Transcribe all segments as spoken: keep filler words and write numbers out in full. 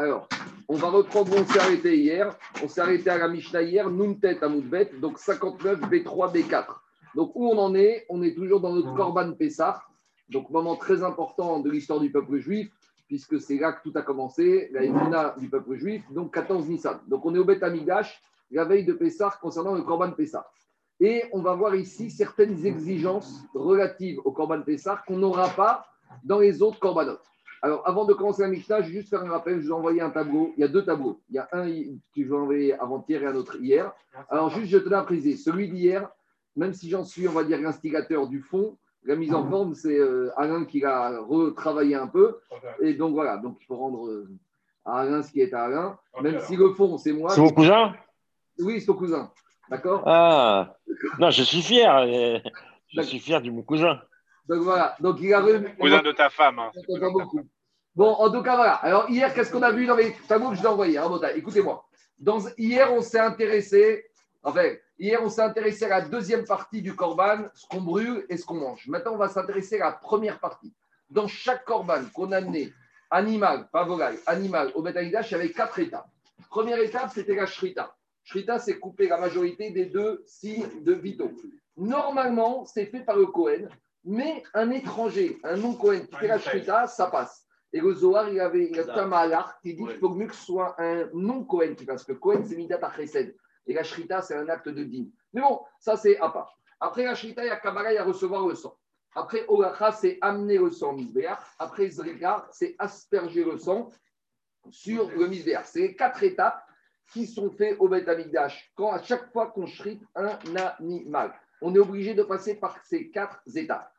Alors, on va reprendre où on s'est arrêté hier. On s'est arrêté à la Mishnah hier, Numtet Amoudbet, donc cinquante-neuf B trois B quatre. Donc, où on en est? On est toujours dans notre Korban Pessah, donc moment très important de l'histoire du peuple juif, puisque c'est là que tout a commencé, la Emouna du peuple juif, donc quatorze Nissan. Donc, on est au Beth Amigdash, la veille de Pessah, concernant le Korban Pessah. Et on va voir ici certaines exigences relatives au Korban Pessah qu'on n'aura pas dans les autres Korbanot. Alors, avant de commencer la Mishnah, je vais juste faire un rappel. Je vous ai envoyé un tableau. Il y a deux tableaux. Il y a un que je vous ai envoyé avant-hier et un autre hier. Alors, juste, je tenais à préciser. Celui d'hier, même si j'en suis, on va dire, l'instigateur du fond, la mise en forme, c'est euh, Alain qui l'a retravaillé un peu. Et donc, voilà. Donc, il faut rendre euh, à Alain ce qui est à Alain. Même okay, si le fond, c'est moi. C'est vos cousins? Oui, c'est ton cousin. D'accord? Ah, non, je suis fier. Je D'accord. suis fier de mon cousin. Donc voilà, donc il a remis. Cousin de ta femme. Hein. Bon, en tout cas, voilà. Alors, hier, qu'est-ce qu'on a vu dans les tableaux que je t'ai envoyés? Hein, écoutez-moi. Dans... Hier, on s'est intéressé, enfin, hier, on s'est intéressé à la deuxième partie du Corban, ce qu'on brûle et ce qu'on mange. Maintenant, on va s'intéresser à la première partie. Dans chaque Corban qu'on amenait, animal, pas volaille, animal, au Beth Amikdash, il y avait quatre étapes. Première étape, c'était la Shrita. Shrita, c'est couper la majorité des deux signes de vitaux. Normalement, c'est fait par le Kohen. Mais un étranger, un non-cohen qui fait la shrita, ça passe. Et le Zohar, il avait il a un malar qui dit qu'il faut mieux que ce soit un non-cohen qui passe. Parce que cohen, c'est midat à chesed. Et la shrita, c'est un acte de dîme. Mais bon, ça, c'est à part. Après la shrita, il y a kabbalah, il y a recevoir le sang. Après olacha, c'est amener le sang misbéach. Après zrika, c'est asperger le sang sur le misbéach. C'est les quatre étapes qui sont faites au Beth Amikdash quand à chaque fois qu'on shrite un animal. On est obligé de passer par ces quatre étapes.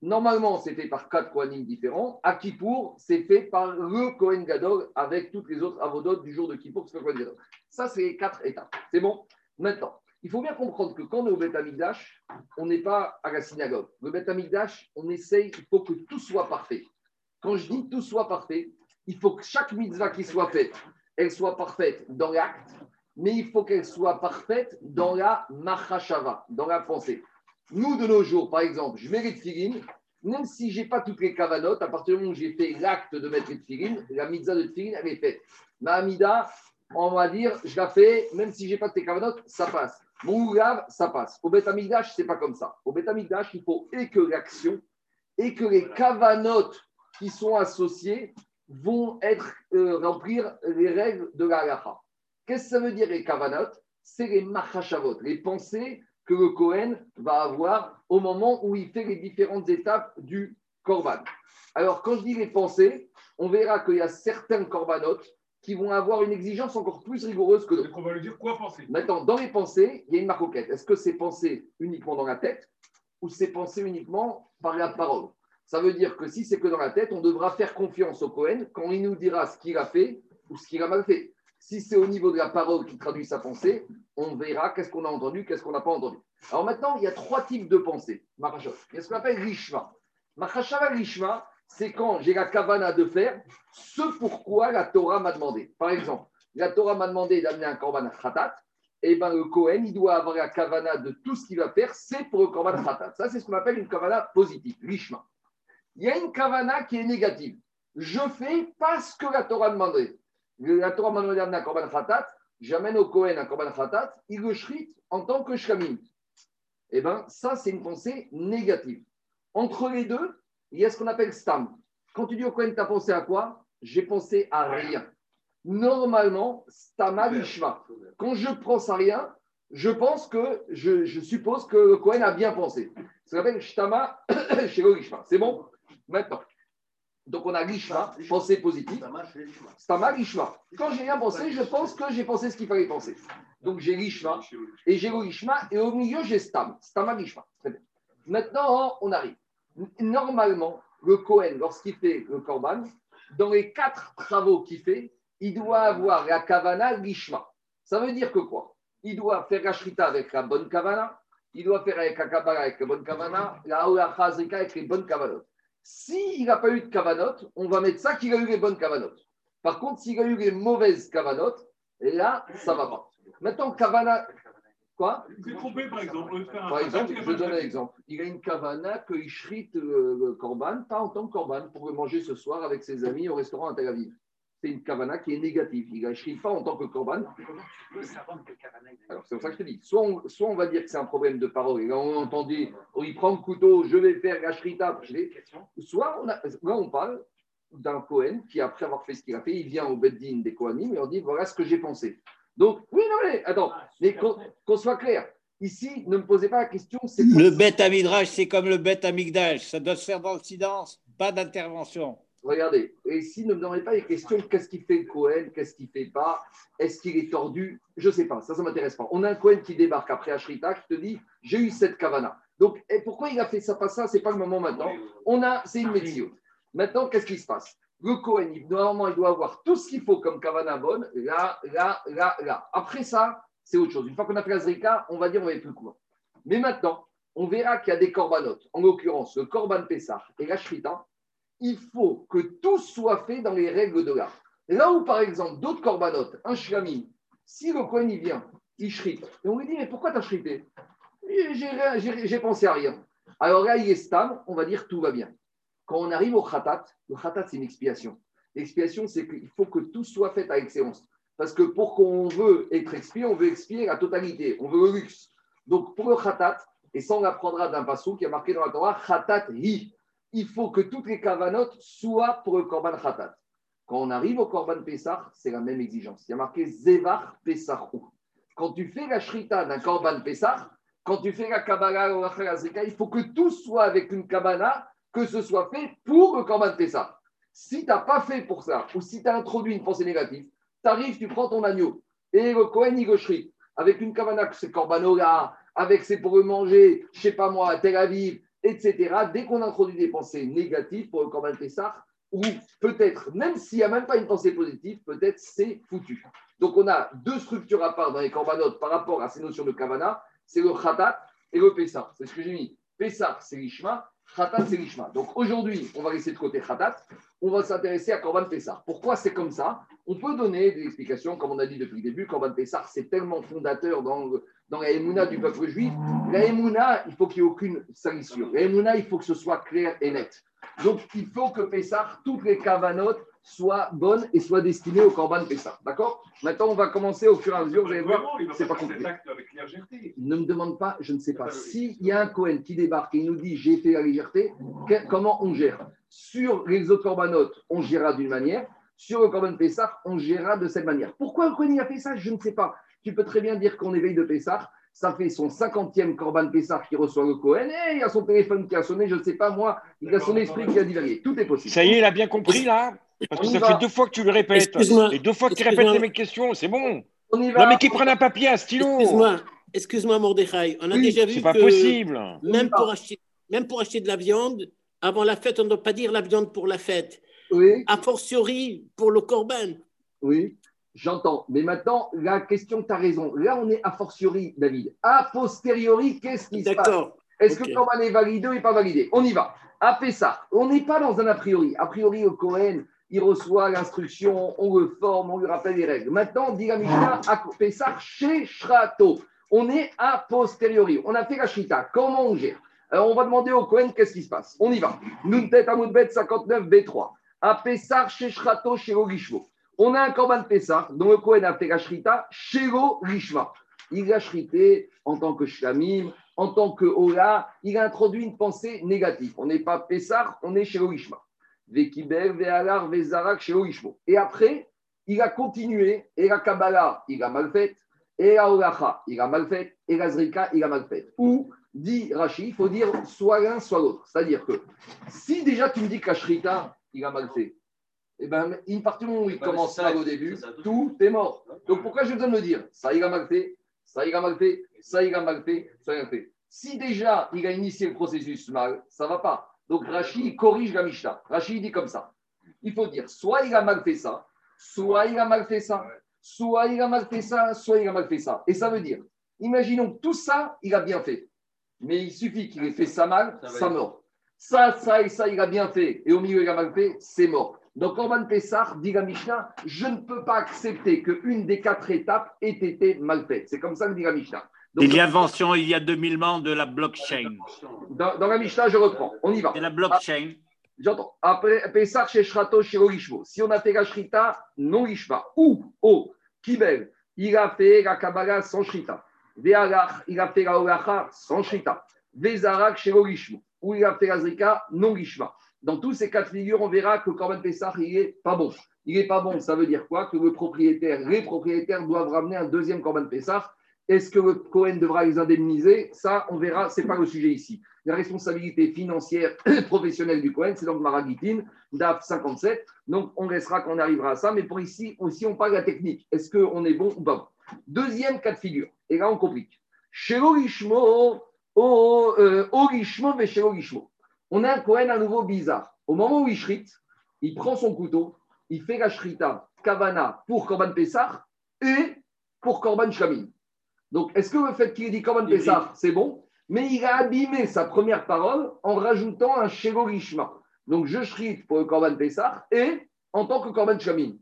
Normalement, c'est fait par quatre Kohanim différents. À Kippour, c'est fait par le Kohen Gadol avec toutes les autres avodotes du jour de Kippour. C'est le Kohen Gadol. Ça, c'est les quatre étapes. C'est bon. Maintenant, il faut bien comprendre que quand on est au Beth Amikdash, on n'est pas à la synagogue. Le Beth Amikdash, on essaye, il faut que tout soit parfait. Quand je dis tout soit parfait, il faut que chaque mitzvah qui soit faite, elle soit parfaite dans l'acte, mais il faut qu'elle soit parfaite dans la machashava, dans la pensée. Nous, de nos jours, par exemple, je mets les tefilines, même si je n'ai pas toutes les kavanotes, à partir du moment où j'ai fait l'acte de mettre les tefilines, la mitzvah de tefilines, elle est faite. Ma amida, on va dire, je la fais, même si je n'ai pas tes kavanotes, ça passe. Mon oulav, ça passe. Au Beth Amikdash, ce n'est pas comme ça. Au Beth Amikdash, il faut et que l'action, et que les kavanotes qui sont associées vont être, euh, remplir les règles de la halacha. Qu'est-ce que ça veut dire les kavanot? C'est les machashavot, les pensées que le Kohen va avoir au moment où il fait les différentes étapes du korban. Alors, quand je dis les pensées, on verra qu'il y a certains korbanot qui vont avoir une exigence encore plus rigoureuse que d'autres. Donc, on va lui dire quoi penser. Maintenant, dans les pensées, il y a une marcoquette. Est-ce que c'est pensé uniquement dans la tête ou c'est pensé uniquement par la parole? Ça veut dire que si c'est que dans la tête, on devra faire confiance au Kohen quand il nous dira ce qu'il a fait ou ce qu'il a mal fait. Si c'est au niveau de la parole qui traduit sa pensée, on verra qu'est-ce qu'on a entendu, qu'est-ce qu'on n'a pas entendu. Alors maintenant, il y a trois types de pensées. Il y a ce qu'on appelle l'ishma. Machashava l'ishma, c'est quand j'ai la kavana de faire ce pourquoi la Torah m'a demandé. Par exemple, la Torah m'a demandé d'amener un korban khatat, et bien le Kohen, il doit avoir la kavana de tout ce qu'il va faire, c'est pour le korban khatat. Ça, c'est ce qu'on appelle une kavana positive, l'ishma. Il y a une kavana qui est négative. Je fais parce que la Torah demandait. La Torah m'a demandé un korban khatat, j'amène au Kohen un korban khatat, il le shrite en tant que shkamim. Eh bien, ça, c'est une pensée négative. Entre les deux, il y a ce qu'on appelle stam. Quand tu dis au Kohen, tu as pensé à quoi? J'ai pensé à rien. Normalement, stama lishma. Quand je pense à rien, je pense que, je, je suppose que le Kohen a bien pensé. Ça s'appelle shtama shelo lishma. C'est bon? Maintenant. Donc, on a l'ishma, pensée positive. Stama, l'ishma. Quand j'ai rien pensé, je pense que j'ai pensé ce qu'il fallait penser. Donc, j'ai l'ishma et j'ai l'ishma et au milieu, j'ai stam. Stama, l'ishma. Très bien. Maintenant, on arrive. Normalement, le Kohen, lorsqu'il fait le korban, dans les quatre travaux qu'il fait, il doit avoir la kavana, l'ishma. Ça veut dire que quoi? Il doit faire la shrita avec la bonne kavana, il doit faire avec la kabbalah avec la bonne kavana, la halacha azrika avec les bonnes kavanot. S'il n'a pas eu de kavanotes, on va mettre ça qu'il a eu les bonnes kavanotes. Par contre, s'il a eu les mauvaises kavanotes, là, ça ne va pas. Maintenant, kavana. Quoi ? Il s'est trompé, par exemple. Par exemple, je donne un exemple. Il a une kavana que il shrite le korban, pas en tant que korban, pour le manger ce soir avec ses amis au restaurant à Tel Aviv. c'est une kavana qui est négative. Il n'écrit pas en tant que korban. Comment tu peux savoir quelle kavana il est? Alors, c'est pour ça que je te dis. Soit on, soit on va dire que c'est un problème de parole. Et là, on a entendu, il prend le couteau, je vais faire Ashrita. Soit on a, là, on parle d'un Kohen qui, après avoir fait ce qu'il a fait, il vient au Beddin des Kohanim et on dit, voilà ce que j'ai pensé. Donc, oui, non, mais attends, ah, mais qu'on, qu'on soit clair. Ici, ne me posez pas la question. C'est le Beth Amidrash, c'est comme le Beth Amikdash. Ça doit se faire dans le silence, pas d'intervention. Regardez, et si ne me demandez pas les questions, qu'est-ce qu'il fait le Cohen, qu'est-ce qu'il ne fait pas, est-ce qu'il est tordu, je ne sais pas, ça, ça ne m'intéresse pas. On a un Cohen qui débarque après Ashrita, qui te dit, j'ai eu cette kavana. Donc, et pourquoi il a fait ça, pas ça, ce n'est pas le moment maintenant. On a, c'est une médecine. Maintenant, qu'est-ce qui se passe? Le Cohen, il, normalement, il doit avoir tout ce qu'il faut comme kavana bonne, là, là, là, là. Après ça, c'est autre chose. Une fois qu'on a fait la Zrika, on va dire, on va être plus court. Mais maintenant, on verra qu'il y a des corbanotes, en l'occurrence, le korban Pessah et l'Ashrita. Il faut que tout soit fait dans les règles de l'art. Là où, par exemple, d'autres corbanotes, un shlamim, si le Kohen il vient, il shrite. Et on lui dit, mais pourquoi t'as shrité? j'ai, j'ai, j'ai pensé à rien. Alors là, il est stable, on va dire, tout va bien. Quand on arrive au khatat, le khatat, c'est une expiation. L'expiation, c'est qu'il faut que tout soit fait à excellence. Parce que pour qu'on veut être expié, on veut expier la totalité, on veut le luxe. Donc, pour le khatat, et ça, on apprendra d'un passou qui est marqué dans la Torah, khatat hi. Il faut que toutes les kavanotes soient pour le korban khatat. Quand on arrive au korban Pessah, c'est la même exigence. Il y a marqué Zevar Pessahou. Quand tu fais la shrita d'un korban Pessah, quand tu fais la kabbalah ou la chazika, il faut que tout soit avec une kavana, que ce soit fait pour le korban Pessah. Si tu n'as pas fait pour ça, ou si tu as introduit une pensée négative, tu arrives, tu prends ton agneau, et le Kohen il shrite, avec une kavana que c'est korbanola, avec c'est pour le manger, je ne sais pas moi, à Tel Aviv, et cetera. Dès qu'on introduit des pensées négatives pour le Korban Pessah, ou peut-être, même s'il n'y a même pas une pensée positive, peut-être c'est foutu. Donc on a deux structures à part dans les Korbanot par rapport à ces notions de Kavana, c'est le Khatat et le Pessah. C'est ce que j'ai mis. Pessah, c'est l'Ishma, Khatat, c'est l'Ishma. Donc aujourd'hui, on va laisser de côté Khatat, on va s'intéresser à Korban Pessah. Pourquoi c'est comme ça? On peut donner des explications, comme on a dit depuis le début, Korban Pessah, c'est tellement fondateur dans le... dans la Emouna du peuple juif, la Emouna, il faut qu'il n'y ait aucune salissure. La Emouna, il faut que ce soit clair et net. Donc, il faut que Pessah, toutes les cavanotes soient bonnes et soient destinées au Korban Pessah. D'accord? Maintenant, on va commencer au fur et à mesure. Vous allez voir, c'est pas compliqué. Ne me demande pas, je ne sais pas. S'il y a un Cohen qui débarque et il nous dit « j'ai fait la légèreté », comment on gère? Sur les autres corbanotes, on gérera d'une manière. Sur le Korban Pessah, on gérera de cette manière. Pourquoi le Cohen a fait ça? Je ne sais pas. Tu peux très bien dire qu'on éveille de Pessah, ça fait son cinquantième Korban Pessah qui reçoit le Cohen, et il y a son téléphone qui a sonné, je ne sais pas moi, il a son esprit qui a divagué. Tout est possible. Ça y est, il a bien compris là, parce que ça va. Fait deux fois que tu le répètes. Excuse-moi. Et deux fois que tu répètes les mêmes questions, c'est bon. On y va. Non mais qui prenne un papier, un stylo. Excuse-moi, excuse-moi Mordechai, on a oui, déjà vu c'est pas que possible. Même pour, acheter, même pour acheter de la viande, avant la fête, on ne doit pas dire la viande pour la fête. Oui. A fortiori pour le Korban. Oui. J'entends. Mais maintenant, la question, tu as raison. Là, on est a fortiori, David. A posteriori, qu'est-ce qui D'accord. se passe? Est-ce okay. que le Korban est validé ou n'est pas validé? On y va. A Pessah. On n'est pas dans un a priori. A priori, au Cohen, il reçoit l'instruction, on le forme, on lui rappelle les règles. Maintenant, dit la Mishnah, a Pessah chez Shrato. On est a posteriori. On a fait la Shita. Comment on gère? Alors, on va demander au Cohen qu'est-ce qui se passe. On y va. Nun Tet Amoud Bet cinquante-neuf B trois. A Pessah chez Shrato chez Ogishmo. On a un Korban Pessah dont le Kohen a fait la Shrita, Shelo Lishma. Il a shrité en tant que Shlamim, en tant que Ola, il a introduit une pensée négative. On n'est pas Pessah, on est Shelo Lishma. Vekiber, Vehalar, Vezarak, Shelo Lishmo. Et après, il a continué, et la Kabbalah, il a mal fait, et la Olacha, il a mal fait, et la Zrika, il a mal fait. Ou, dit Rashi, il faut dire soit l'un, soit l'autre. C'est-à-dire que si déjà tu me dis que la Shrita, il a mal fait, et eh bien, une partie du moment où il bah commence ça, mal au début, ça, ça, ça, tout est mort. Donc, pourquoi je donne le dire? Ça, il a mal fait, ça, il a mal fait, ça, il a mal fait, ça, il a mal fait. Si déjà, il a initié le processus mal, ça ne va pas. Donc, Rashi corrige la Mishnah. Rashi dit comme ça. Il faut dire, soit il a mal fait ça, soit il a mal fait ça, soit il a mal fait ça, soit il a mal fait ça. Et ça veut dire, imaginons que tout ça, il a bien fait. Mais il suffit qu'il ait fait ça mal, ça, ça mort. Ça, ça et ça, il a bien fait. Et au milieu, il a mal fait, c'est mort. Donc, Korban Pessah, dit la Mishnah, je ne peux pas accepter qu'une des quatre étapes ait été mal faite. C'est comme ça que dit la Mishnah. Donc, l'invention, il y a deux mille ans de la blockchain. Dans, dans la Mishnah, je reprends. On y va. C'est la blockchain. Après, Pessah chez Shrato chez Orishmo. Si on a fait la Shrita, non Rishma. Ou, oh, Kibel, il a fait la Kabbalah sans Shrita. Ve'alach, il a fait la Olacha sans Shrita. Ve'zarak chez Orishmo. Ou il a fait la Zrika, non Rishma. Dans tous ces cas de figure, on verra que le Corban Pessah, il n'est pas bon. Il n'est pas bon, ça veut dire quoi? Que le propriétaire, les propriétaires doivent ramener un deuxième Corban Pessah. Est-ce que le Cohen devra les indemniser? Ça, on verra, ce n'est pas le sujet ici. La responsabilité financière professionnelle du Cohen, c'est donc Maragitin, D A F cinquante-sept. Donc, on laissera qu'on arrivera à ça. Mais pour ici, aussi, on parle de la technique. Est-ce qu'on est bon ou pas bon? Deuxième cas de figure. Et là, on complique. Chez Orishmo, Orishmo, mais chez Orishmo. On a un Cohen à nouveau bizarre. Au moment où il shrite, il prend son couteau, il fait la shrita, kavana, pour Korban Pessah et pour Korban Shlamim. Donc, est-ce que le fait qu'il ait dit Korban Pessah, c'est bon? Mais il a abîmé sa première parole en rajoutant un Shegorishma. Donc, je shrite pour le Korban Pessah et en tant que Korban Shlamim.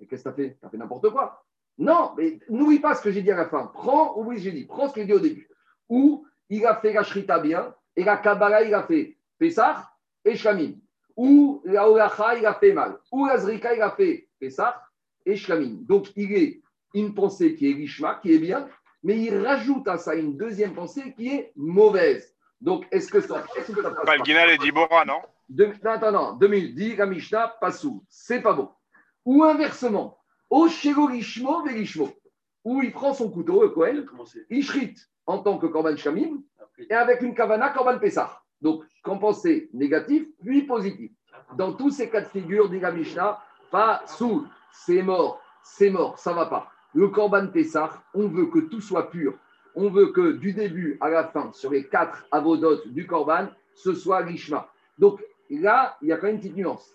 Et qu'est-ce que tu as fait? Tu as fait n'importe quoi. Non, mais n'oublie pas ce que j'ai dit à la fin. Prends, oublie ce que j'ai dit. Prends ce que j'ai dit au début. Ou il a fait la shrita bien et la Kabbalah, il a fait Pessah et Shlamim. Ou la Olacha, il a fait mal. Ou la Zrika, il a fait Pessah et Shlamim. Donc, il est une pensée qui est Rishma, qui est bien. Mais il rajoute à ça une deuxième pensée qui est mauvaise. Donc, est-ce que ça... Est-ce que ça passe Palguinal et Dibora, non de, Non, attends, non. Deux minutes. Dit la Mishnah, passou. C'est pas bon. Ou inversement, au Shegorishmo Velishmo, où il prend son couteau, le Kohen, il shrite en tant que Korban Shlamim et avec une Kavana Korban Pessah. Donc, qu'en pensée négatif, puis positif. Dans tous ces cas de figure, dit la Mishnah, passou. C'est mort. C'est mort. Ça ne va pas. Le Korban Pessah, on veut que tout soit pur. On veut que du début à la fin, sur les quatre avodotes du Korban, ce soit Rishma. Donc là, il y a quand même une petite nuance.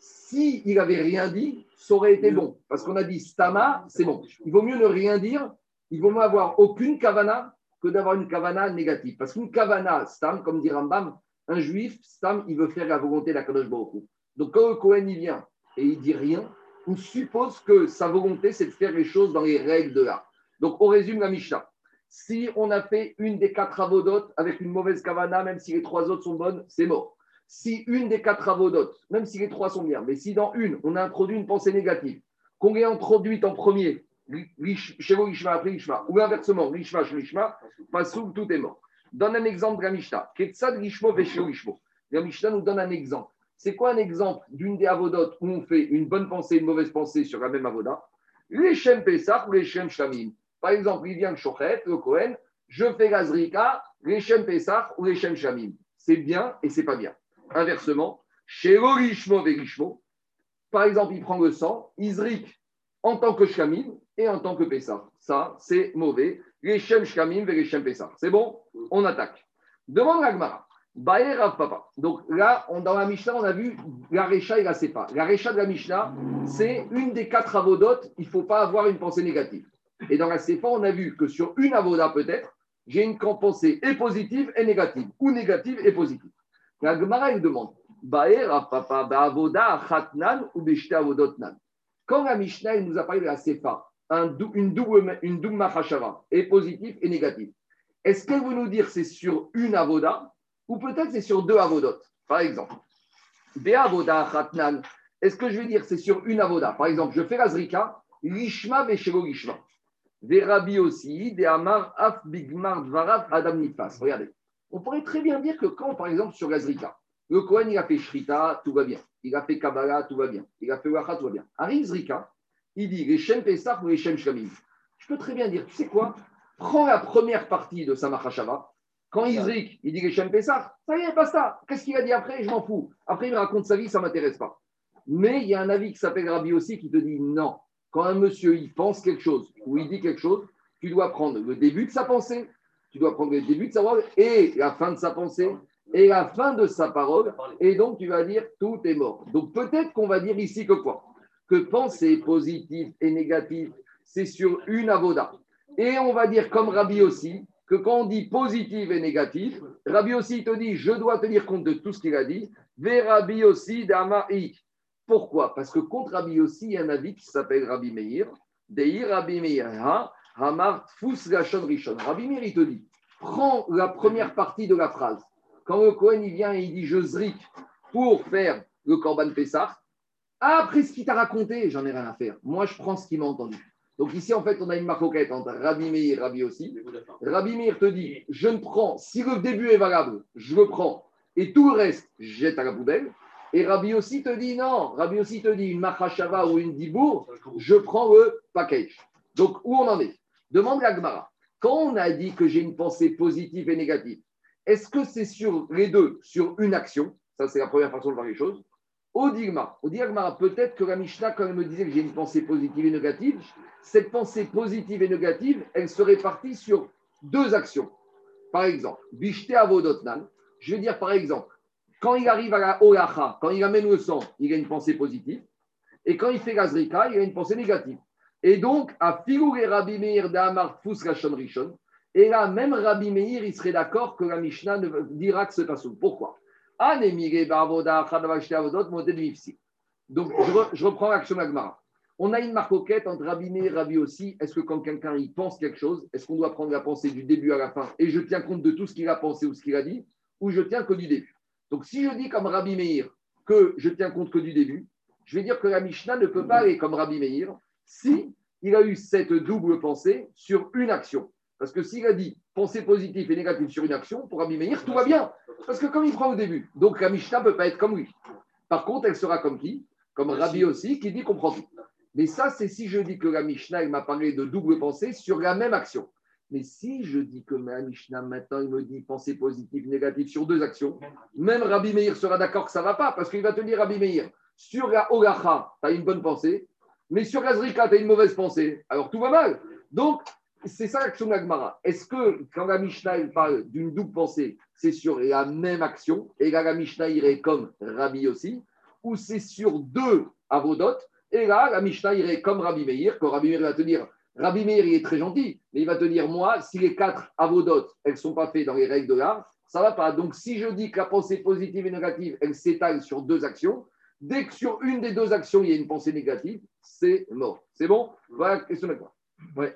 S'il n'avait rien dit, ça aurait été bon. Parce qu'on a dit Stama, c'est bon. Il vaut mieux ne rien dire. Il vaut mieux avoir aucune Kavana que d'avoir une Kavana négative. Parce qu'une Kavana, Stam, comme dit Rambam, un juif, Stam, il veut faire la volonté de la Kadosh Baruch Hu. Donc quand le Kohen il vient et il dit rien, on suppose que sa volonté, c'est de faire les choses dans les règles de l'art. Donc, on résume la Mishnah. Si on a fait une des quatre avodotes avec une mauvaise kavana, même si les trois autres sont bonnes, c'est mort. Si une des quatre avodotes, même si les trois sont bien, mais si dans une, on a introduit une pensée négative, qu'on ait introduite en premier, chez vous, Rishma, après Rishma, ou inversement, Rishma, chez Rishma, Passoum, tout est mort. Donne un exemple de la Mishnah. Ketsad Rishmo, Vesho Rishmo. La Mishnah nous donne un exemple. C'est quoi un exemple d'une des avodotes où on fait une bonne pensée et une mauvaise pensée sur la même avoda? Les Shem Pessah ou les Shem Shlamim. Par exemple, il vient le Shochet, le Kohen, je fais la Zrika, les Shem Pessah ou les Shem Shlamim. C'est bien et c'est pas bien. Inversement, chez Orishmo Verishmo, par exemple, il prend le sang, il zrik en tant que Shlamim et en tant que Pessah. Ça, c'est mauvais. Les Shem Shlamim vers les Shem Pessah. C'est bon? On attaque. Demande la Gemara. Baer Rav Papa. Donc là, on, dans la Mishnah, on a vu la Récha et la Sepa. La Récha de la Mishnah, c'est une des quatre avodotes, il ne faut pas avoir une pensée négative. Et dans la Sepa, on a vu que sur une avoda peut-être, j'ai une pensée et positive et négative, ou négative et positive. La Gemara, elle demande, Baer Rav Papa, Ba'avoda Achatnan ou Beshte Avodotnan. Quand la Mishnah, elle nous a parlé de la Sepa, un dou, une double une double Machashava, et positive et négative, est-ce qu'elle veut nous dire c'est sur une avoda? Ou peut-être c'est sur deux avodotes, par exemple. Des avodas ratnan. Est-ce que je vais dire c'est sur une avoda? Par exemple, je fais la zrika, lishma veshego lishma. Des rabis aussi, des amar af bigmar dvarav adam nifas. Regardez, on pourrait très bien dire que quand, par exemple, sur la zrika, le Kohen, il a fait shrita, tout va bien. Il a fait kabbalah, tout va bien. Il a fait wacha, tout va bien. Arrive zrika, il dit les shem pesach ou les shem shlamim. Je peux très bien dire, tu sais quoi? Prends la première partie de sa machashava. Quand Isrik, il dit les Shem Pessah, ça y est, basta. Qu'est-ce qu'il a dit après? Je m'en fous. Après, il raconte sa vie, ça ne m'intéresse pas. Mais il y a un avis qui s'appelle Rabbi aussi qui te dit non. Quand un monsieur, il pense quelque chose ou il dit quelque chose, tu dois prendre le début de sa pensée, tu dois prendre le début de sa parole et la fin de sa pensée et la fin de sa parole. Et donc, tu vas dire tout est mort. Donc, peut-être qu'on va dire ici que quoi? Que pensée positive et négative, c'est sur une avoda. Et on va dire comme Rabbi aussi, que quand on dit positif et négatif, Rabbi aussi te dit, je dois tenir compte de tout ce qu'il a dit, ve Rabbi aussi d'Amaïk. Pourquoi? Parce que contre Rabbi aussi, il y a un avis qui s'appelle Rabbi Meir, Deir Rabbi Meir, ha, Hamar Tfus Gachon Rishon. Rabbi Meir, il te dit, prends la première partie de la phrase. Quand le Kohen, il vient et il dit, je zrik, pour faire le Corban Pessah. Après ce qu'il t'a raconté, j'en ai rien à faire. Moi, je prends ce qu'il m'a entendu. Donc ici, en fait, on a une maroquette entre Rabbi Meir et Rabbi Yossi. Rabbi Meir te dit, je ne prends, si le début est valable, je le prends. Et tout le reste, je jette à la poubelle. Et Rabbi Yossi te dit, non, Rabbi Yossi te dit, une machashava ou une dibour, je prends le package. Donc, où on en est? Demande la Gemara. Quand on a dit que j'ai une pensée positive et négative, est-ce que c'est sur les deux, sur une action? Ça, c'est la première façon de voir les choses. Au Digma, au Digma, peut-être que la Mishnah, quand elle me disait que j'ai une pensée positive et négative, cette pensée positive et négative, elle se répartit sur deux actions. Par exemple, Bishte Avodotnan, je veux dire par exemple, quand il arrive à la Olacha, quand il amène le sang, il a une pensée positive, et quand il fait Gazrika, il a une pensée négative. Et donc, à Filou et Rabbi Meir d'Amar Tfus Rachon Rishon, et là, même Rabbi Meir, il serait d'accord que la Mishnah ne dira que ce passage. Pourquoi? Donc, je, re, je reprends l'action de la Gemara. On a une marcoquette entre Rabbi Meir et Rabbi Yossi. Est-ce que quand quelqu'un il pense quelque chose, est-ce qu'on doit prendre la pensée du début à la fin et je tiens compte de tout ce qu'il a pensé ou ce qu'il a dit, ou je tiens que du début? Donc, si je dis comme Rabbi Meir que je tiens compte que du début, je vais dire que la Mishnah ne peut pas aller comme Rabbi Meir si il a eu cette double pensée sur une action. Parce que s'il a dit pensée positive et négative sur une action, pour Rabbi Meir, tout va bien. Parce que comme il prend au début, donc la Mishnah ne peut pas être comme lui. Par contre, elle sera comme qui? Comme Rabbi aussi, qui dit qu'on prend tout. Mais ça, c'est si je dis que la Mishnah, elle m'a parlé de double pensée sur la même action. Mais si je dis que la Mishnah, maintenant, il me dit pensée positive, négative sur deux actions, même Rabbi Meir sera d'accord que ça ne va pas, parce qu'il va te dire, Rabbi Meir, sur la Olacha, tu as une bonne pensée, mais sur la Zrika, tu as une mauvaise pensée. Alors tout va mal. Donc, c'est ça l'action de la Gemara. Est-ce que quand la Mishnah elle parle d'une double pensée, c'est sur la même action, et là la Mishnah irait comme Rabbi Yossi, ou c'est sur deux avodot, et là la Mishnah irait comme Rabbi Meir, que Rabbi Meir va te dire, Rabbi Meir il est très gentil, mais il va te dire, moi, si les quatre avodot, elles ne sont pas faites dans les règles de l'art, ça ne va pas. Donc si je dis que la pensée positive et négative, elle s'étale sur deux actions, dès que sur une des deux actions, il y a une pensée négative, c'est mort. C'est bon? Voilà la question de la Gemara. Ouais.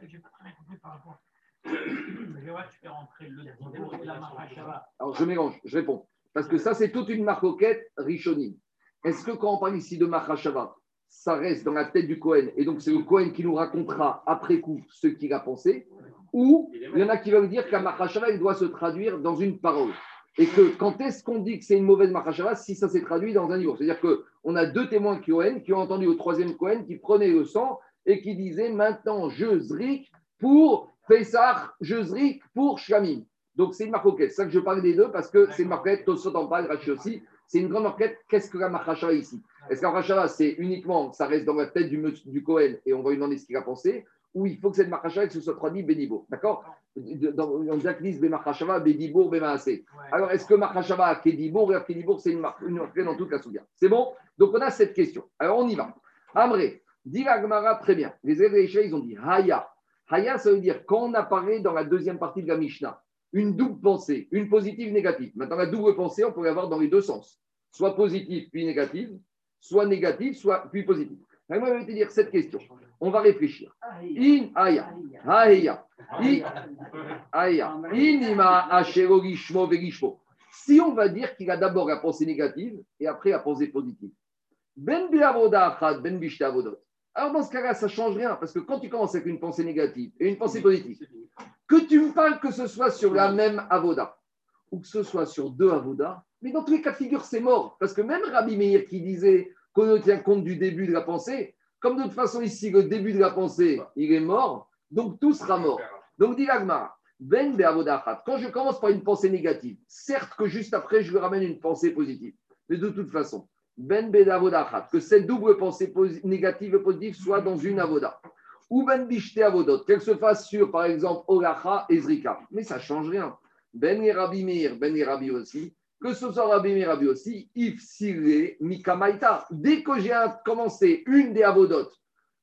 Alors je mélange, je réponds. Parce que ça, c'est toute une marcoquette richonine. Est-ce que quand on parle ici de Mahashava, ça reste dans la tête du Cohen, et donc c'est le Cohen qui nous racontera après coup ce qu'il a pensé, ou il y en a qui veulent dire que la Mahashava, elle doit se traduire dans une parole. Et que quand est-ce qu'on dit que c'est une mauvaise Mahashava si ça s'est traduit dans un livre? C'est-à-dire qu'on a deux témoins Cohen qui ont entendu au troisième Cohen qui prenait le sang et qui disait maintenant je zrik pour Pessah, je zrik pour Shlamim. Donc c'est une marquette. C'est ça que je parle des deux parce que c'est une marquette, Tosot en parle, Rashi aussi. C'est une grande marquette. Qu'est-ce que la Mahashava ici? Est-ce que la Mahashava c'est uniquement, ça reste dans la tête du, du Cohen et on va lui demander ce qu'il a pensé, ou il faut que cette Mahashava se soit traduite Bénibo? D'accord? On dit que l'Is Bémahashava, Bénibour, Bémahasé. Alors est-ce que Mahashava, Kédibour, Kédibour, c'est une marquette dans toute la Souga? C'est bon? Donc on a cette question. Alors on y va. Amré. Dit la Gemara, très bien. Les Égyptiens, ils ont dit Haya. Haya, ça veut dire quand on apparaît dans la deuxième partie de la Mishnah, une double pensée, une positive, négative. Maintenant, la double pensée, on peut l'avoir dans les deux sens. Soit positive, puis négative, soit négative, soit puis positive. Alors, moi, je vais te dire cette question. On va réfléchir. In Haya. Haya. Haya. Inima Ashero Gishmo Vegishmo. Si on va dire qu'il a d'abord la pensée négative et après la pensée positive. Ben Biavoda Achad, Ben Bishte Avodot. Alors, dans ce cas-là, ça ne change rien, parce que quand tu commences avec une pensée négative et une pensée positive, que tu me parles que ce soit sur la même avoda ou que ce soit sur deux avodas, mais dans tous les cas de figure, c'est mort. Parce que même Rabbi Meir qui disait qu'on ne tient compte du début de la pensée, comme de toute façon ici, le début de la pensée, il est mort, donc tout sera mort. Donc, dit l'Agmara, ben be'avodachat, quand je commence par une pensée négative, certes que juste après, je lui ramène une pensée positive, mais de toute façon, Ben Beda Avodachat, que cette double pensée négative et positive soit dans une avoda. Ou Ben Bishte Avodot, qu'elle se fasse sur, par exemple, Olacha et Zrika. Mais ça ne change rien. Ben et Rabbi Meir, Ben et Rabbi aussi, que ce soit Rabbi Meir, Rabbi aussi, Ifsire Mikamaita. Dès que j'ai commencé une des avodotes,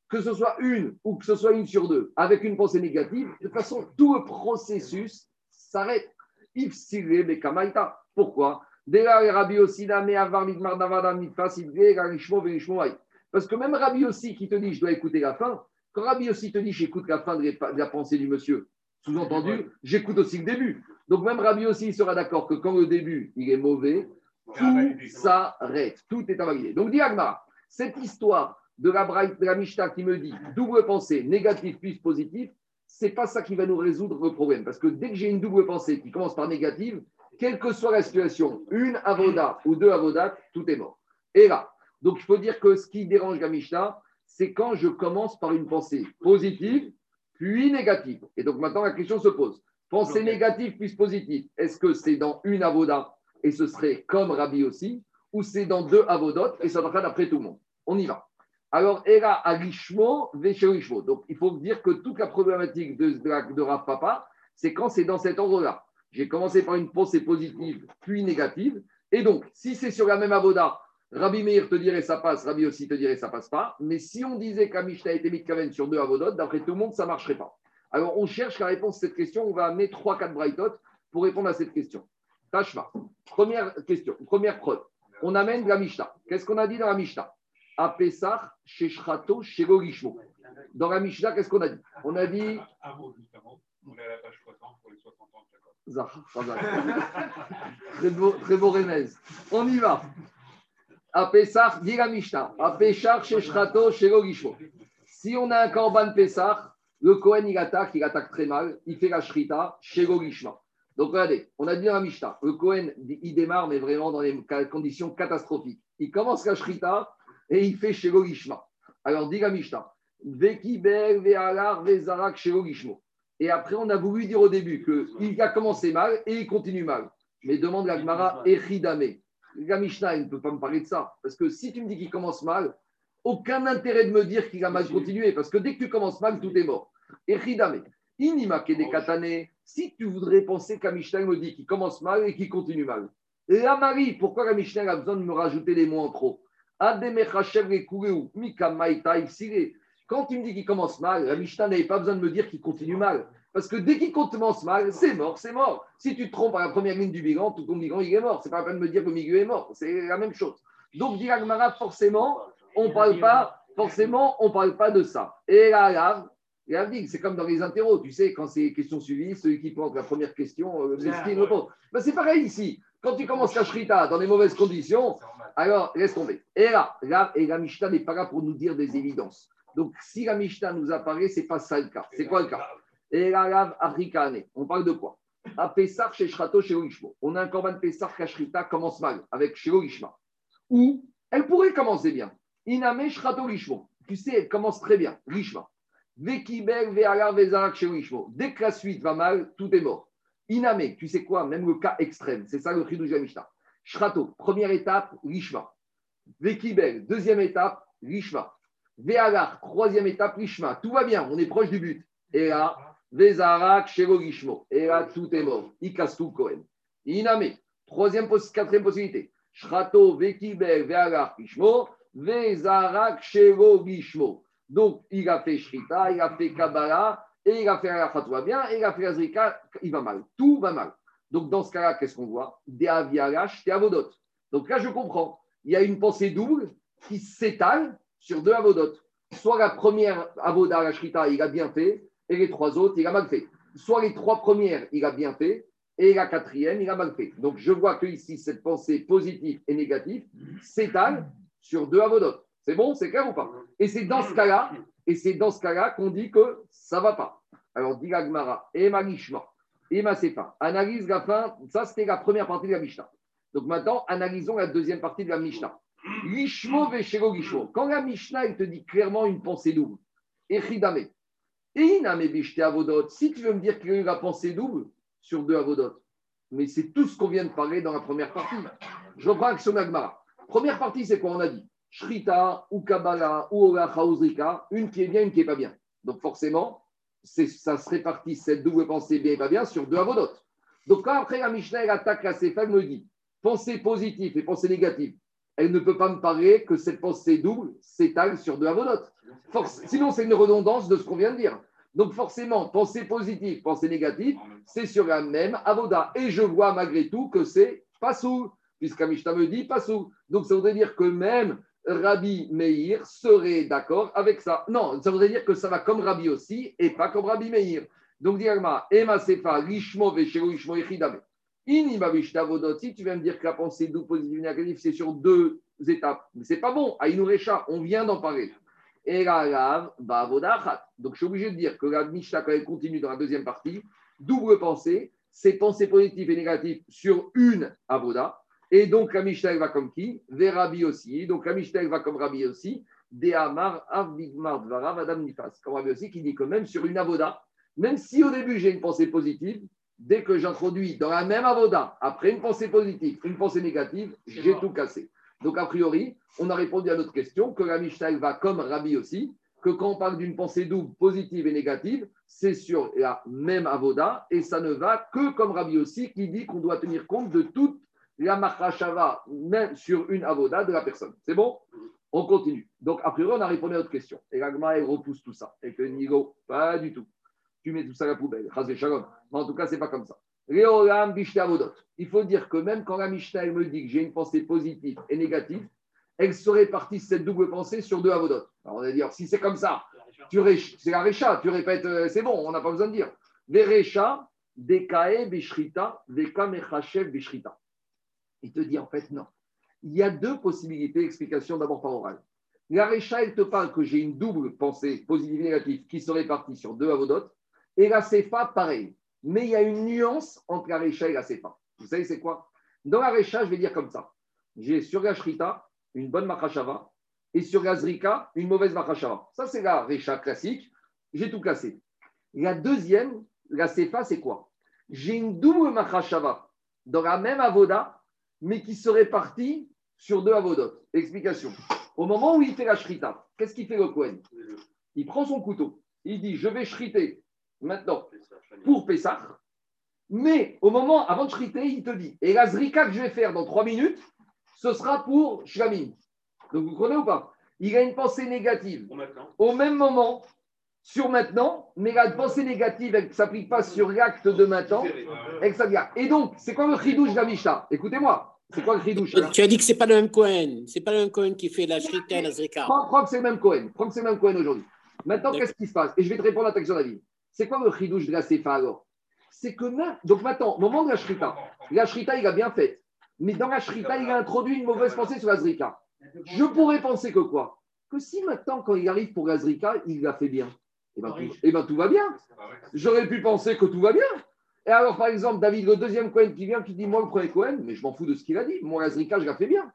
que ce soit une ou que ce soit une sur deux, avec une pensée négative, de toute façon, tout le processus s'arrête. Ifsire Mikamaita. Pourquoi? Parce que même Rabbi Yossi qui te dit je dois écouter la fin, quand Rabbi Yossi te dit j'écoute la fin de la pensée du monsieur, sous-entendu j'écoute aussi le début. Donc même Rabbi Yossi sera d'accord que quand le début il est mauvais, tout s'arrête, tout est invalidé. Donc, dit Agmara, cette histoire de la, de la Mishnah qui me dit double pensée, négatif plus positif, c'est pas ça qui va nous résoudre le problème. Parce que dès que j'ai une double pensée qui commence par négative, quelle que soit la situation, une avoda ou deux avodat, tout est mort. Et là, donc il faut dire que ce qui dérange la Mishnah, c'est quand je commence par une pensée positive, puis négative. Et donc maintenant, la question se pose. Pensée négative plus positive, est-ce que c'est dans une avoda et ce serait comme Rabbi aussi, ou c'est dans deux avodotes et ça va faire d'après tout le monde? On y va. Alors, Era Alishmo, Veshelishmo. Donc, il faut dire que toute la problématique de, de, de Rav Papa, c'est quand c'est dans cet ordre-là. J'ai commencé par une pensée positive, puis négative. Et donc, si c'est sur la même avoda, Rabbi Meir te dirait ça passe, Rabbi aussi te dirait ça passe pas. Mais si on disait que la Mishnah était mitkaven sur deux avodotes, d'après tout le monde, ça ne marcherait pas. Alors, on cherche la réponse à cette question. On va amener trois quatre braïtotes pour répondre à cette question. Tashma. Première question, première preuve. On amène de la Mishnah. Qu'est-ce qu'on a dit dans la Mishnah? À Pessach, chez Shrato, chez Gorishmo. Dans la Mishnah, qu'est-ce qu'on a dit? On a dit. Avant, justement, on est à la page soixante pour les soixante ans de Jacob. Très beau remez. On y va. À Pessach, dit la Mishnah. À Pessach, chez Shrato, chez Gorishmo. Si on a un corban Pessach, le Kohen, il attaque, il attaque très mal, il fait la Shrita, chez Gorishma. Donc regardez, on a dit dans la Mishnah, le Kohen, il démarre, mais vraiment dans des conditions catastrophiques. Il commence la Shrita. Et il fait chez Logishma. Alors, dit la Mishnah, Vekibel, Vehalar, Vezarak, chez Logishmo. Et après, on a voulu dire au début qu'il a commencé mal et il continue mal. Mais demande la Gemara, Echidame. La Mishnah, elle ne peut pas me parler de ça. Parce que si tu me dis qu'il commence mal, aucun intérêt de me dire qu'il a mal continué. Parce que dès que tu commences mal, tout est mort. Echidame. Inima Kede Katane. Si tu voudrais penser que la Mishnah me dit qu'il commence mal et qu'il continue mal. La Marie, pourquoi la Mishnah a besoin de me rajouter les mots en trop? Quand tu me dis qu'il commence mal, la Mishnah n'avait pas besoin de me dire qu'il continue mal. Parce que dès qu'il commence mal, c'est mort, c'est mort. Si tu te trompes à la première ligne du bilan, tout ton bilan, il est mort. C'est pas la peine de me dire que le milieu est mort. C'est la même chose. Donc, dit l'Agmara, forcément, on parle pas, forcément, on parle pas de ça. Et là, là, là c'est comme dans les interros. Tu sais, quand c'est question suivie, celui qui prend la première question, c'est ce qu'il répond. Ben, c'est pareil ici. Quand tu commences la Shrita dans les mauvaises conditions, alors laisse tomber. Et là, là et la Mishnah n'est pas là pour nous dire des évidences. Donc, si la Mishnah nous apparaît, ce n'est pas ça le cas. C'est quoi le cas? Et là, là, Afrikané. On parle de quoi? À Pessah, chez Shrato, chez Oishmo. On a un corban Pessah, la Shrita commence mal, avec chez Oishma. Ou, elle pourrait commencer bien. Iname, Shrato, Lishmo. Tu sais, elle commence très bien, Lishma. Vekibel, Vehalar, Vezarak, chez Oishmo. Dès que la suite va mal, tout est mort. Iname, tu sais quoi? Même le cas extrême, c'est ça le Chidouj de la Mishnah. Shrato, première étape, Lishma. Vekibel, deuxième étape, Lishma. Vehalar, troisième étape, Lishma. Tout va bien, on est proche du but. Et là, Vezarak, Shelo Lishmo. Et là, tout est mort. Ikastou Kohen. Iname, troisième, quatrième possibilité. Shrato, Vekibel, Vehalar, Lishmo. Vezarak, Shelo Lishmo. Donc, il a fait Shrita, il a fait Kabbalah. Et il a fait la fatwa bien, et il a fait la zrika, il va mal. Tout va mal. Donc, dans ce cas-là, qu'est-ce qu'on voit? Des avialash, des avodotes. Donc là, je comprends. Il y a une pensée double qui s'étale sur deux avodotes. Soit la première avoda, la shrita, il a bien fait, et les trois autres, il a mal fait. Soit les trois premières, il a bien fait, et la quatrième, il a mal fait. Donc, je vois que ici, cette pensée positive et négative s'étale sur deux avodotes. C'est bon? C'est clair ou pas? Et c'est dans ce cas-là... Et c'est dans ce cas-là qu'on dit que ça ne va pas. Alors, dit la Gemara, Ema Lishma, Ema Sefa. Analyse la fin, ça c'était la première partie de la Mishnah. Donc maintenant, analysons la deuxième partie de la Mishnah. Lishmo veshego Lishmo. Quand la Mishnah, elle te dit clairement une pensée double, Echidame, Einame bishte avodot. Si tu veux me dire qu'il y a eu la pensée double sur deux avodot, mais c'est tout ce qu'on vient de parler dans la première partie. Je reprends l'action de la Gemara. Première partie, c'est quoi? On a dit Shrita ou Kabbalah ou Olacha ou Zrika, une qui est bien, une qui n'est pas bien. Donc forcément, c'est, ça se répartit cette double pensée bien et pas bien sur deux avodotes. Donc quand après la Mishnah elle attaque la Sefa, elle me dit pensée positive et pensée négative, elle ne peut pas me parler que cette pensée double s'étale sur deux avodotes. Sinon c'est une redondance de ce qu'on vient de dire. Donc forcément, pensée positive, pensée négative, c'est sur la même avoda. Et je vois malgré tout que c'est pas sous, puisque la Mishnah me dit pas sous. Donc ça voudrait dire que même Rabbi Meir serait d'accord avec ça. Non, ça voudrait dire que ça va comme Rabbi aussi et pas comme Rabbi Meir. Donc, dit Agma, Ema Sefa, Lishmo, Veshelo, Lishmo, Echidame. Si tu vas me dire que la pensée doux, positive, négative, c'est sur deux étapes, mais c'est pas bon. Aïnourecha, on vient d'en parler. Et là, donc je suis obligé de dire que la Mishnah, quand elle continue dans la deuxième partie, double pensée, c'est pensée positive et négative sur une avoda. Et donc la Mishnah, elle va comme qui? Vers Rabbi aussi. Donc la Mishnah, elle va comme Rabbi aussi. Dehamar Avigmar Dvara Madame Nifas. Comme Rabbi aussi qui dit que même sur une avoda, même si au début j'ai une pensée positive, dès que j'introduis dans la même avoda, après une pensée positive, une pensée négative, j'ai bon. tout cassé. Donc, a priori, on a répondu à notre question que la Mishnah va comme Rabbi aussi, que quand on parle d'une pensée double, positive et négative, c'est sur la même avoda et ça ne va que comme Rabbi aussi qui dit qu'on doit tenir compte de toute la marachava, même sur une avoda de la personne. C'est bon ? On continue. Donc, a priori, on a répondu à notre question. Et l'agma, elle repousse tout ça. Et que Nigo, pas du tout. Tu mets tout ça à la poubelle. En tout cas, ce n'est pas comme ça. Il faut dire que même quand la Mishnah me dit que j'ai une pensée positive et négative, elle se répartit cette double pensée sur deux avodot. Alors on va dire, si c'est comme ça, tu ré... c'est la récha, tu répètes, c'est bon, on n'a pas besoin de dire. Verecha, dekae, bishrita, dekamechachev, bishrita. Il te dit en fait non. Il y a deux possibilités d'explication d'abord par oral. La récha, elle te parle que j'ai une double pensée positive et négative qui se répartit sur deux avodot. Et la sefa, pareil. Mais il y a une nuance entre la récha et la sépa. Vous savez, c'est quoi? Dans la récha, je vais dire comme ça. J'ai sur la shrita une bonne machashava et sur la zrika une mauvaise machashava. Ça, c'est la récha classique. J'ai tout cassé. La deuxième, la sépa, c'est quoi? J'ai une double machashava dans la même avoda, mais qui se répartit sur deux avodotes. Explication. Au moment où il fait la shrita, qu'est-ce qu'il fait le Kohen? Il prend son couteau. Il dit, je vais shriter maintenant pour Pessah, mais au moment, avant de shriter, il te dit, et la zrika que je vais faire dans trois minutes, ce sera pour Shlamim. Donc vous comprenez ou pas? Il a une pensée négative. Au même moment, sur maintenant, mais la pensée négative, elle ne s'applique pas sur l'acte de maintenant. Et donc, c'est quoi le chidouche de la Mishnah? Écoutez-moi, c'est quoi le chidouche? Tu as dit que ce n'est pas le même Kohen. Ce n'est pas le même Kohen qui fait la shrita et la zrika. Prends que c'est le même Kohen. Prends que c'est le même Kohen aujourd'hui. Maintenant, qu'est-ce qui se passe? Et je vais te répondre à ta question d'avis. C'est quoi le chidouche de la séfa alors? C'est que là, donc maintenant, au moment de la shrita, la shrita, il a bien fait. Mais dans la shrita, il a introduit une mauvaise pensée sur la zrika. Je pourrais penser que quoi? Que si maintenant, quand il arrive pour la zrika, il l'a fait bien, et eh bien tout, eh ben, tout va bien. J'aurais pu penser que tout va bien. Et alors, par exemple, David, le deuxième Kohen qui vient, qui dit, moi, le premier Kohen, mais je m'en fous de ce qu'il a dit. Moi, la zrika, je la fais bien.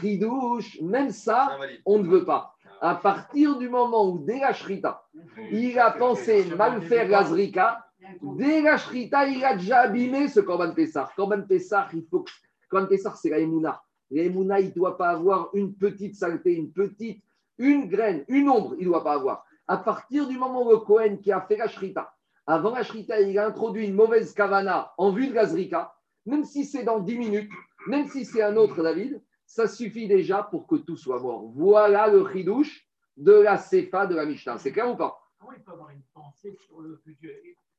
Chidouche, même ça, on ne veut pas. À partir du moment où, dès la shrita, il a pensé mal faire la zrika, dès la shrita, il a déjà abîmé ce Korban Pessah. Korban Pessah, il faut que... Korban Pessah, c'est la Emouna. La Emouna, il ne doit pas avoir une petite saleté, une petite, une graine, une ombre, il ne doit pas avoir. À partir du moment où le Kohen qui a fait la shrita, avant la shrita, il a introduit une mauvaise kavana en vue de la zrika, même si c'est dans dix minutes, même si c'est un autre David, ça suffit déjà pour que tout soit mort. Voilà le chidouche de la séfa de la Mishnah. C'est clair ou pas? Comment il peut avoir une pensée sur le futur?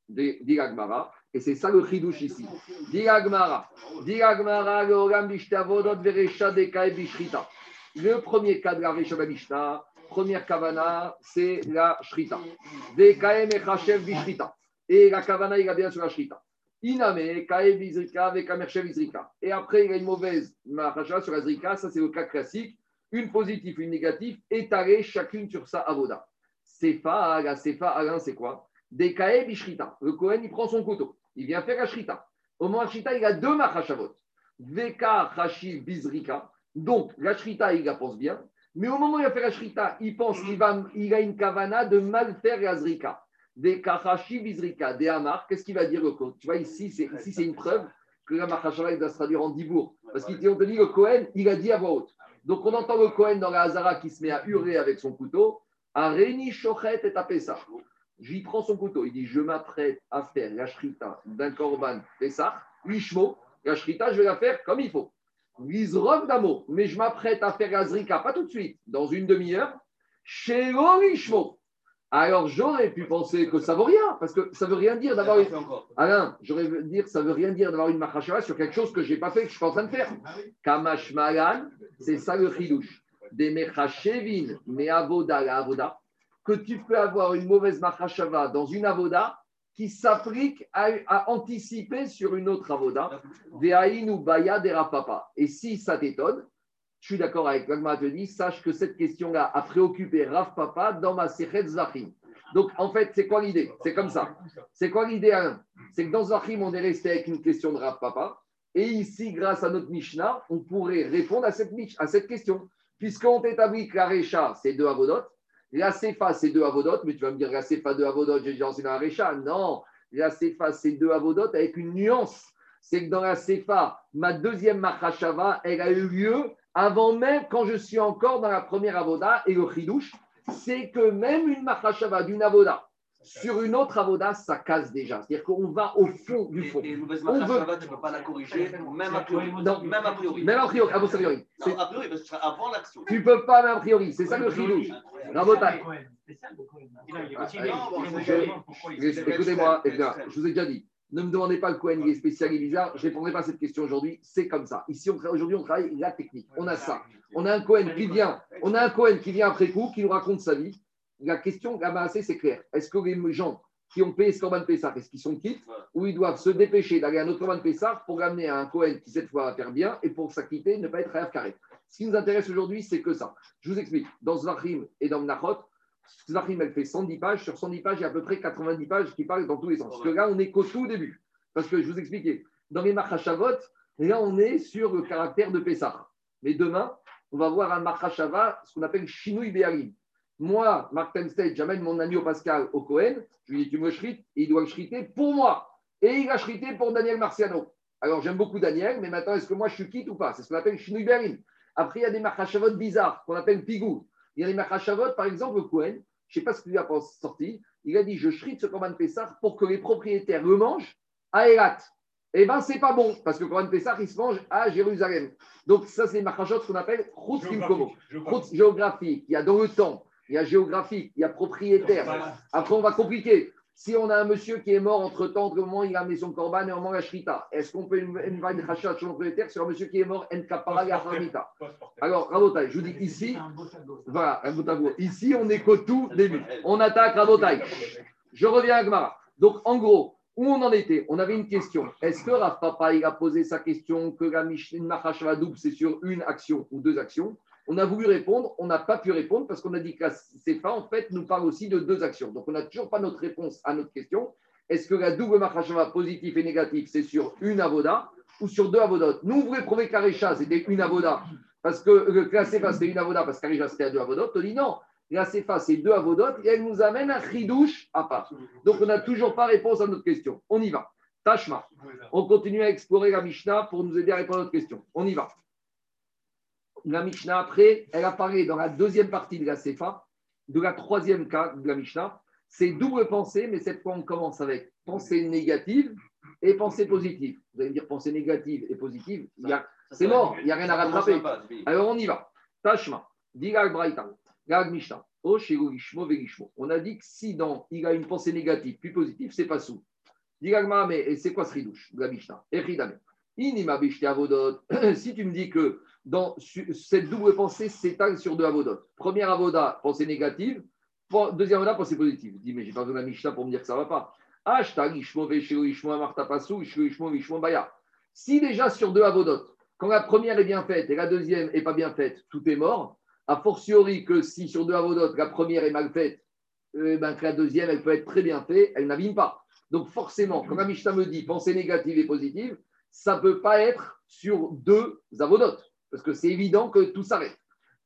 Dit l'Agmara, et c'est ça le chidouche ici. Dit l'Agmara, dit l'Agmara, le premier cas de la récha de la Mishnah, première kavana, c'est la shrita. Et la kavana, il a bien sur la shrita. Iname, kae bizrika, vekamerchev izrika. Et après, il y a une mauvaise mahacha sur la zrika, ça c'est le cas classique. Une positive, une négative, étalée chacune sur sa avoda. Sefa, la sefa, alain, c'est quoi? Des kae bishrita. Le Kohen, il prend son couteau. Il vient faire la shrita. Au moment de la shrita, il a deux mahachavot. Veka, hachi, bizrika. Donc, la shrita, il la pense bien. Mais au moment où il a fait la shrita, il pense qu'il va, il a une kavana de mal faire la zrika. Des kachashi bizrika, des hamar, qu'est-ce qu'il va dire le Kohen? Tu vois, ici, c'est, ici, c'est une preuve que la machashava doit se traduire en dibour. Parce qu'on te dit, le Kohen, il a dit à voix haute. Donc, on entend le Kohen dans la Hazara qui se met à hurler avec son couteau. A reni shochet et à Pessah. J'y prends son couteau. Il dit, je m'apprête à faire la shrita d'un korban Pessah, l'ishmo. La shrita, je vais la faire comme il faut. L'izrog d'amo, mais je m'apprête à faire la zrika, pas tout de suite, dans une demi-heure. Shelo l'ishmo. Alors, j'aurais pu penser que ça ne veut rien, parce que ça ne veut rien dire d'avoir une... Alain, j'aurais pu dire que ça ne veut rien dire d'avoir une machashava sur quelque chose que je n'ai pas fait, que je suis en train de faire. Kamash Malan, c'est ça le chidouche. Des mechashevin, mais avoda, la avoda, que tu peux avoir une mauvaise machashava dans une avoda, qui s'applique à, à anticiper sur une autre avoda, Ve'aïn ou Baya de Rapapa. Et si ça t'étonne, je suis d'accord avec Magma, te dis, sache que cette question-là a préoccupé Rav Papa dans ma Sechet Zachim. Donc, en fait, c'est quoi l'idée? C'est comme ça. C'est quoi l'idée, hein? C'est que dans Zachim, on est resté avec une question de Rav Papa. Et ici, grâce à notre Mishnah, on pourrait répondre à cette, à cette question. Puisqu'on t'établit que la Récha, c'est deux Avodot. La Sefa, c'est deux Avodot. Mais tu vas me dire, la Sefa, deux Avodot, j'ai déjà enseigné la Récha. Non, la Sefa, c'est deux Avodot avec une nuance. C'est que dans la Sefa, ma deuxième Machashava, elle a eu lieu avant même quand je suis encore dans la première avoda, et le chidouche, c'est que même une machashava d'une avoda sur une autre avoda, ça casse déjà. C'est-à-dire qu'on va au fond du fond. Et, et une mauvaise machashava, tu ne peux pas la corriger, même a priori. Non, même a priori. Même a priori, à posteriori. Non, a priori, parce que ce sera avant l'action. Tu ne peux pas, même a priori. C'est ça le chidouche. Rabotai. Écoutez-moi, je vous ai déjà dit. Ne me demandez pas le Cohen, il est spécial, il est bizarre. Je ne répondrai pas à cette question aujourd'hui. C'est comme ça. Ici, on, aujourd'hui, on travaille la technique. On a ça. On a un Cohen qui vient. On a un Cohen qui vient après coup, qui nous raconte sa vie. La question, la Maassé, c'est clair. Est-ce que les gens qui ont payé ce Corban Pessah, est-ce qu'ils sont quittes ou ils doivent se dépêcher d'aller à un autre Corban Pessah pour ramener à un Cohen qui cette fois va faire bien et pour s'acquitter, ne pas être à carré. Ce qui nous intéresse aujourd'hui, c'est que ça. Je vous explique. Dans Zvachim et dans Menachot, Zahim, elle fait cent dix pages. Sur cent dix pages, il y a à peu près quatre-vingt-dix pages qui parlent dans tous les sens. Parce que là, on est qu'au tout début. Parce que je vous expliquais, dans les Machashavot, là, on est sur le caractère de Pessah. Mais demain, on va voir un Machashava, ce qu'on appelle Shinui Béalim. Moi, Mark Temstead, j'amène mon ami au Pascal au Cohen. Je lui dis, tu me shrites, et il doit le shriter pour moi. Et il a shrité pour Daniel Marciano. Alors, j'aime beaucoup Daniel, mais maintenant, est-ce que moi, je suis quitte ou pas? C'est ce qu'on appelle Shinui Béalim. Après, il y a des Machashavot bizarres, qu'on appelle Pigou. Il y a les Machashavot, par exemple, le Cohen, je ne sais pas ce qu'il a sorti, il a dit je shrite ce Corban Pessah pour que les propriétaires le mangent à Elat. Eh bien, ce n'est pas bon, parce que le Corban Pessah, il se mange à Jérusalem. Donc, ça, c'est les Machashavot, ce qu'on appelle Chutz Kimkomo. Géographique, il y a dans le temps, il y a géographique, il y a propriétaire. Après, on va compliquer. Si on a un monsieur qui est mort entre temps, entre le moment où il a amené son Corban et au moment où il a Shrita, est-ce qu'on peut une Machashavot sur le propriétaire sur un monsieur qui est mort en Kapara et Aframita? Alors, Rabotai, je vous dis ici, voilà, ici on est qu'au tout début. On attaque Rabotai. Je reviens à Gemara. Donc, en gros, où on en était? On avait une question. Est-ce que Rav Papa il a posé sa question que la Machashavot double, c'est sur une action ou deux actions? On a voulu répondre, on n'a pas pu répondre parce qu'on a dit que la Sefa, en fait, nous parle aussi de deux actions. Donc, on n'a toujours pas notre réponse à notre question. Est-ce que la double Machashava positif et négatif, c'est sur une avoda ou sur deux avodotes? Nous, on voulait prouver qu'Arecha, c'était une avoda parce que euh, la Sefa, c'était une avoda parce qu'Arecha, c'était à deux avodotes. On dit non, la Sefa, c'est deux avodotes et elle nous amène à Chidouche à part. Donc, on n'a toujours pas réponse à notre question. On y va. Tashma. On continue à explorer la Mishnah pour nous aider à répondre à notre question. On y va. La Mishnah, après, elle apparaît dans la deuxième partie de la Sefa, de la troisième cas de la Mishnah. C'est double pensée, mais cette fois, on commence avec pensée négative et pensée positive. Vous allez me dire pensée négative et positive, ça, y a, ça, c'est mort, il n'y a rien à rattraper. Alors, on y va. Tashma, Diga Braïta, Gag Mishnah, Oshiru Gishmo Vegishmo. On a dit que si dans il y a une pensée négative puis positive, c'est pas sous. Diga Gma, mais c'est quoi ce ridouche de la Mishnah? Eridame. Inima Bishte Avodot. Si tu me dis que dans cette double pensée s'étale sur deux avodot. Première avoda, pensée négative. Deuxième avoda, pensée positive. Je dis, mais j'ai pas besoin de la Mishnah pour me dire que ça ne va pas. Hashtag Ishmo Vesheo Ishmo Amarta Pasu Ishmo Ishmo Ishmo Baya. Si déjà sur deux avodot, quand la première est bien faite et la deuxième n'est pas bien faite, tout est mort. A fortiori que si sur deux avodot, la première est mal faite, eh ben, que la deuxième, elle peut être très bien faite, elle n'abîme pas. Donc forcément, quand la Mishnah me dit pensée négative et positive, ça ne peut pas être sur deux avodot. Parce que c'est évident que tout s'arrête.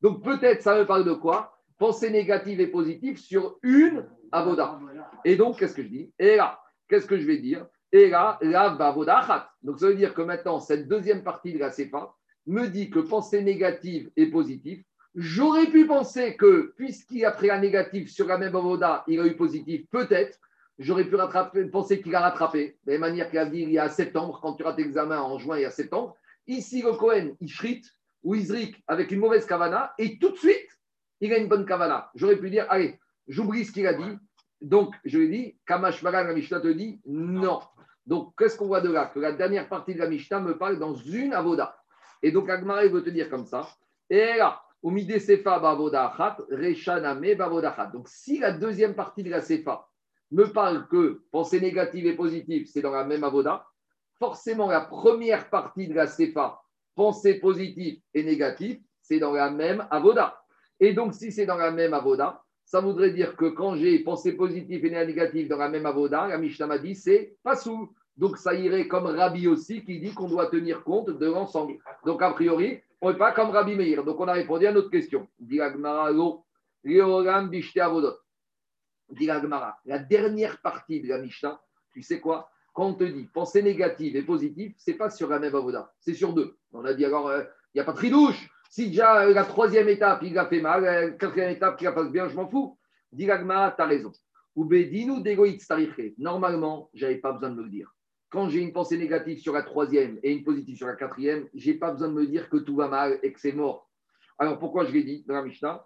Donc peut-être, ça me parle de quoi? Pensée négative et positive sur une avoda. Et donc, qu'est-ce que je dis? Et là, qu'est-ce que je vais dire? Et là, la avoda achat. Donc ça veut dire que maintenant, cette deuxième partie de la Sefa me dit que pensée négative et positive, j'aurais pu penser que, puisqu'il a pris la négative sur la même avoda, il a eu positif, peut-être, j'aurais pu rattraper, penser qu'il a rattrapé. De la même manière qu'il a dit il y a septembre, quand tu rates l'examen en juin, il y a septembre. Ici, le Cohen, il shrite ou Isrik avec une mauvaise kavana, et tout de suite, il a une bonne kavana. J'aurais pu dire, allez, j'oublie ce qu'il a dit. Donc, je lui ai dit, Kamash Maran, la Mishnah te dit, non. Donc, qu'est-ce qu'on voit de là? Que la dernière partie de la Mishnah me parle dans une avoda. Et donc, Agmaré veut te dire comme ça. Et là, au midi sefa bavoda achat, rechaname bavoda achat. Donc, si la deuxième partie de la sefa, me parle que pensée négative et positive, c'est dans la même avoda, forcément la première partie de la séfa, pensée positive et négative, c'est dans la même avoda. Et donc, si c'est dans la même avoda, ça voudrait dire que quand j'ai pensée positive et négative dans la même avoda, la Mishnah m'a dit c'est pas sous. Donc, ça irait comme Rabbi aussi qui dit qu'on doit tenir compte de l'ensemble. Donc, a priori, on n'est pas comme Rabbi Meir. Donc, on a répondu à notre question. La dernière partie de la Mishnah, tu sais quoi? Quand on te dit pensée négative et positive, ce n'est pas sur la même avoda, c'est sur deux. On a dit alors, il euh, n'y a pas de tridouche. Si déjà euh, la troisième étape, il a fait mal, la euh, quatrième étape, qu'il la fasse bien, je m'en fous. Dilagmara, tu as raison. Ubedinu degoït starifé. Normalement, je n'avais pas besoin de me le dire. Quand j'ai une pensée négative sur la troisième et une positive sur la quatrième, je n'ai pas besoin de me dire que tout va mal et que c'est mort. Alors pourquoi je l'ai dit dans la Mishnah?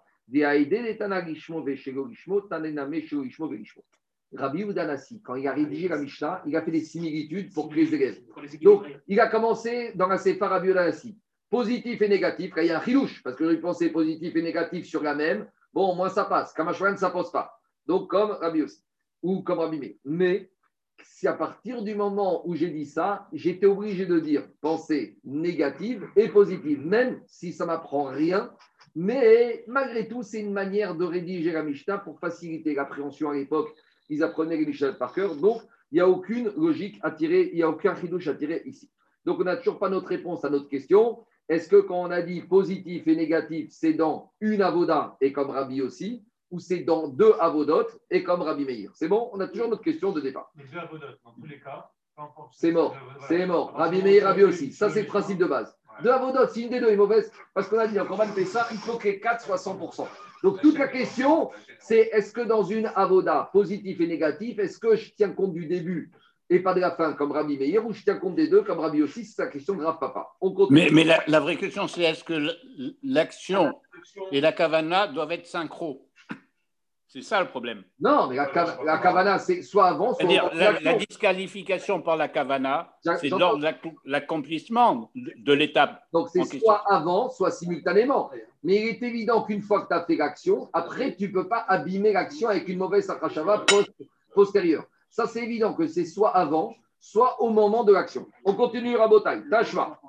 Rabbi Udanassi, quand il a rédigé la Mishnah, il a fait des similitudes pour que les élèves. Donc, il a commencé dans la Sefa Rabbi Udanassi. Positif et négatif, là, il y a un chilouche, parce que je pensais positif et négatif sur la même. Bon, au moins ça passe. Kamashwan, ça ne passe pas. Donc, comme Rabbi aussi, ou comme Rabbi Meir. Mais, c'est à partir du moment où j'ai dit ça, j'étais obligé de dire pensée négative et positive, même si ça ne m'apprend rien. Mais malgré tout, c'est une manière de rédiger la Mishnah pour faciliter l'appréhension. À l'époque, ils apprenaient les Mishnah par cœur. Donc, il n'y a aucune logique à tirer, il n'y a aucun chidouche à tirer ici. Donc, on n'a toujours pas notre réponse à notre question. Est-ce que quand on a dit positif et négatif, c'est dans une avoda et comme Rabbi aussi, ou c'est dans deux avodotes et comme Rabbi Meir? C'est bon, on a toujours notre question de départ. Les deux avodotes, dans tous les cas, c'est mort, c'est mort. Rabbi Meir, Rabbi aussi. Ça, c'est le principe de base. Deux avodotes, si une des deux est mauvaise, parce qu'on a dit, quand on va le faire ça, il faut que les quatre soient cent pour cent. Donc, toute la question, c'est est-ce que dans une avoda, positif et négatif, est-ce que je tiens compte du début et pas de la fin, comme Rabbi Meir, ou je tiens compte des deux, comme Rabbi aussi? C'est la question de Rav Papa. On continue. Mais, mais la, la vraie question, c'est est-ce que l'action et la kavana doivent être synchro? C'est ça le problème. Non, mais la, la, la kavana, c'est soit avant, soit avant. La, la disqualification par la kavana, c'est lors de l'accomplissement de, de l'étape. Donc, c'est soit question. Avant, soit simultanément. Mais il est évident qu'une fois que tu as fait l'action, après, tu ne peux pas abîmer l'action avec une mauvaise akrachava post, postérieure. Ça, c'est évident que c'est soit avant, soit au moment de l'action. On continue, Rabotai. Tachma.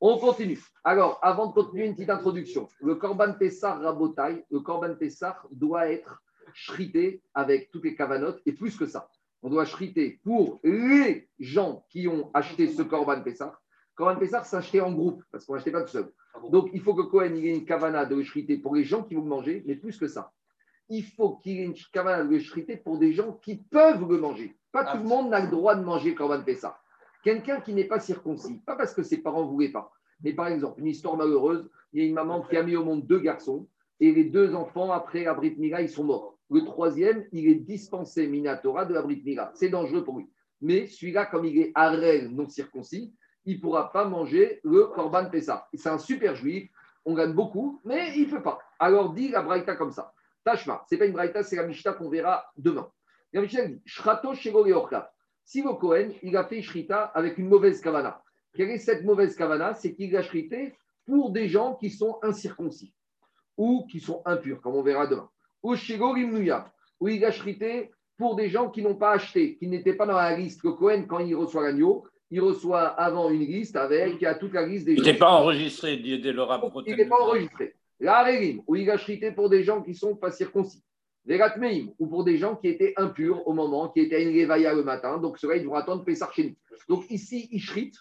On continue. Alors, avant de continuer, une petite introduction. Le Korban Pessar, Rabotai, le Korban Pessar doit être shrité avec toutes les kavanotes et plus que ça. On doit shriter pour les gens qui ont acheté ce Korban Pessar. Korban Pessar s'achetait en groupe parce qu'on n'achetait pas tout seul. Donc, il faut que Cohen ait une kavana de shriter pour les gens qui vont manger, mais plus que ça. Il faut qu'il y ait une kavana de shrité pour des gens qui peuvent le manger. Pas tout le monde n'a le droit de manger Korban Pessar. Quelqu'un qui n'est pas circoncis, pas parce que ses parents ne voulaient pas, mais par exemple, une histoire malheureuse, il y a une maman qui a mis au monde deux garçons et les deux enfants, après la Brit Mila, ils sont morts. Le troisième, il est dispensé Minatora de la Brit Mila. C'est dangereux pour lui. Mais celui-là, comme il est harel non circoncis, il ne pourra pas manger le Korban Pessah. C'est un super juif, on gagne beaucoup, mais il ne peut pas. Alors dit la Braïta comme ça. Tashma, ce n'est pas une Braïta, c'est la Mishnah qu'on verra demain. La Mishnah dit Shrato Shego Georka. Si le Cohen, il a fait Shrita avec une mauvaise kavana. Quelle est cette mauvaise kavana? C'est qu'il a shrité pour des gens qui sont incirconcis ou qui sont impurs, comme on verra demain. Ou Shego Rimnuya, où il a shrité pour des gens qui n'ont pas acheté, qui n'étaient pas dans la liste. Le Cohen, quand il reçoit l'agneau, il reçoit avant une liste avec, il y a toute la liste des gens. Il n'est pas enregistré, dit le rapport. Il n'est pas enregistré. La Harerim, où il a shrité pour des gens qui ne sont pas circoncis. Les Ratmeim, ou pour des gens qui étaient impurs au moment, qui étaient à une réveilla le matin, donc ceux-là, ils vont attendre Pessah chez nous. Donc ici, ils shritent,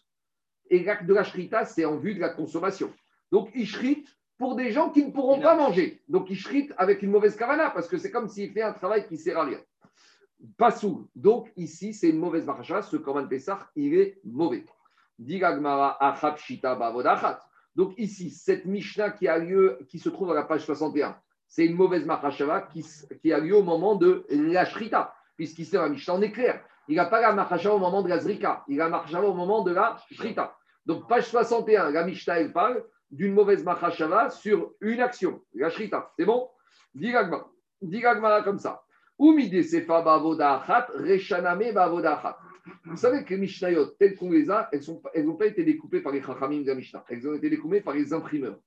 et l'acte de la shrita, c'est en vue de la consommation. Donc ils shritent pour des gens qui ne pourront pas manger. Donc ils shritent avec une mauvaise kavana, parce que c'est comme s'il fait un travail qui ne sert à rien. Pas soul. Donc ici, c'est une mauvaise marcha, ce Korban Pessah, il est mauvais. Donc ici, cette Mishnah qui a lieu, qui se trouve à la page soixante et un, c'est une mauvaise Mahashava qui, qui a lieu au moment de la Shrita, puisqu'il sert à Mishnah, on est clair. Il n'a pas la Mahashava au moment de la Zrika, il a la Mahashava au moment de la Shrita. Donc, page soixante et un, la Mishnah, elle parle d'une mauvaise Mahashava sur une action, la Shrita. C'est bon? Diragma. Diragma, comme ça. Umidesefa bavodachat, Reshaname bavodachat. Vous savez que les Mishnayot, telles qu'on les a, elles n'ont elles pas été découpées par les Chachamim de la Mishnah, elles ont été découpées par les imprimeurs.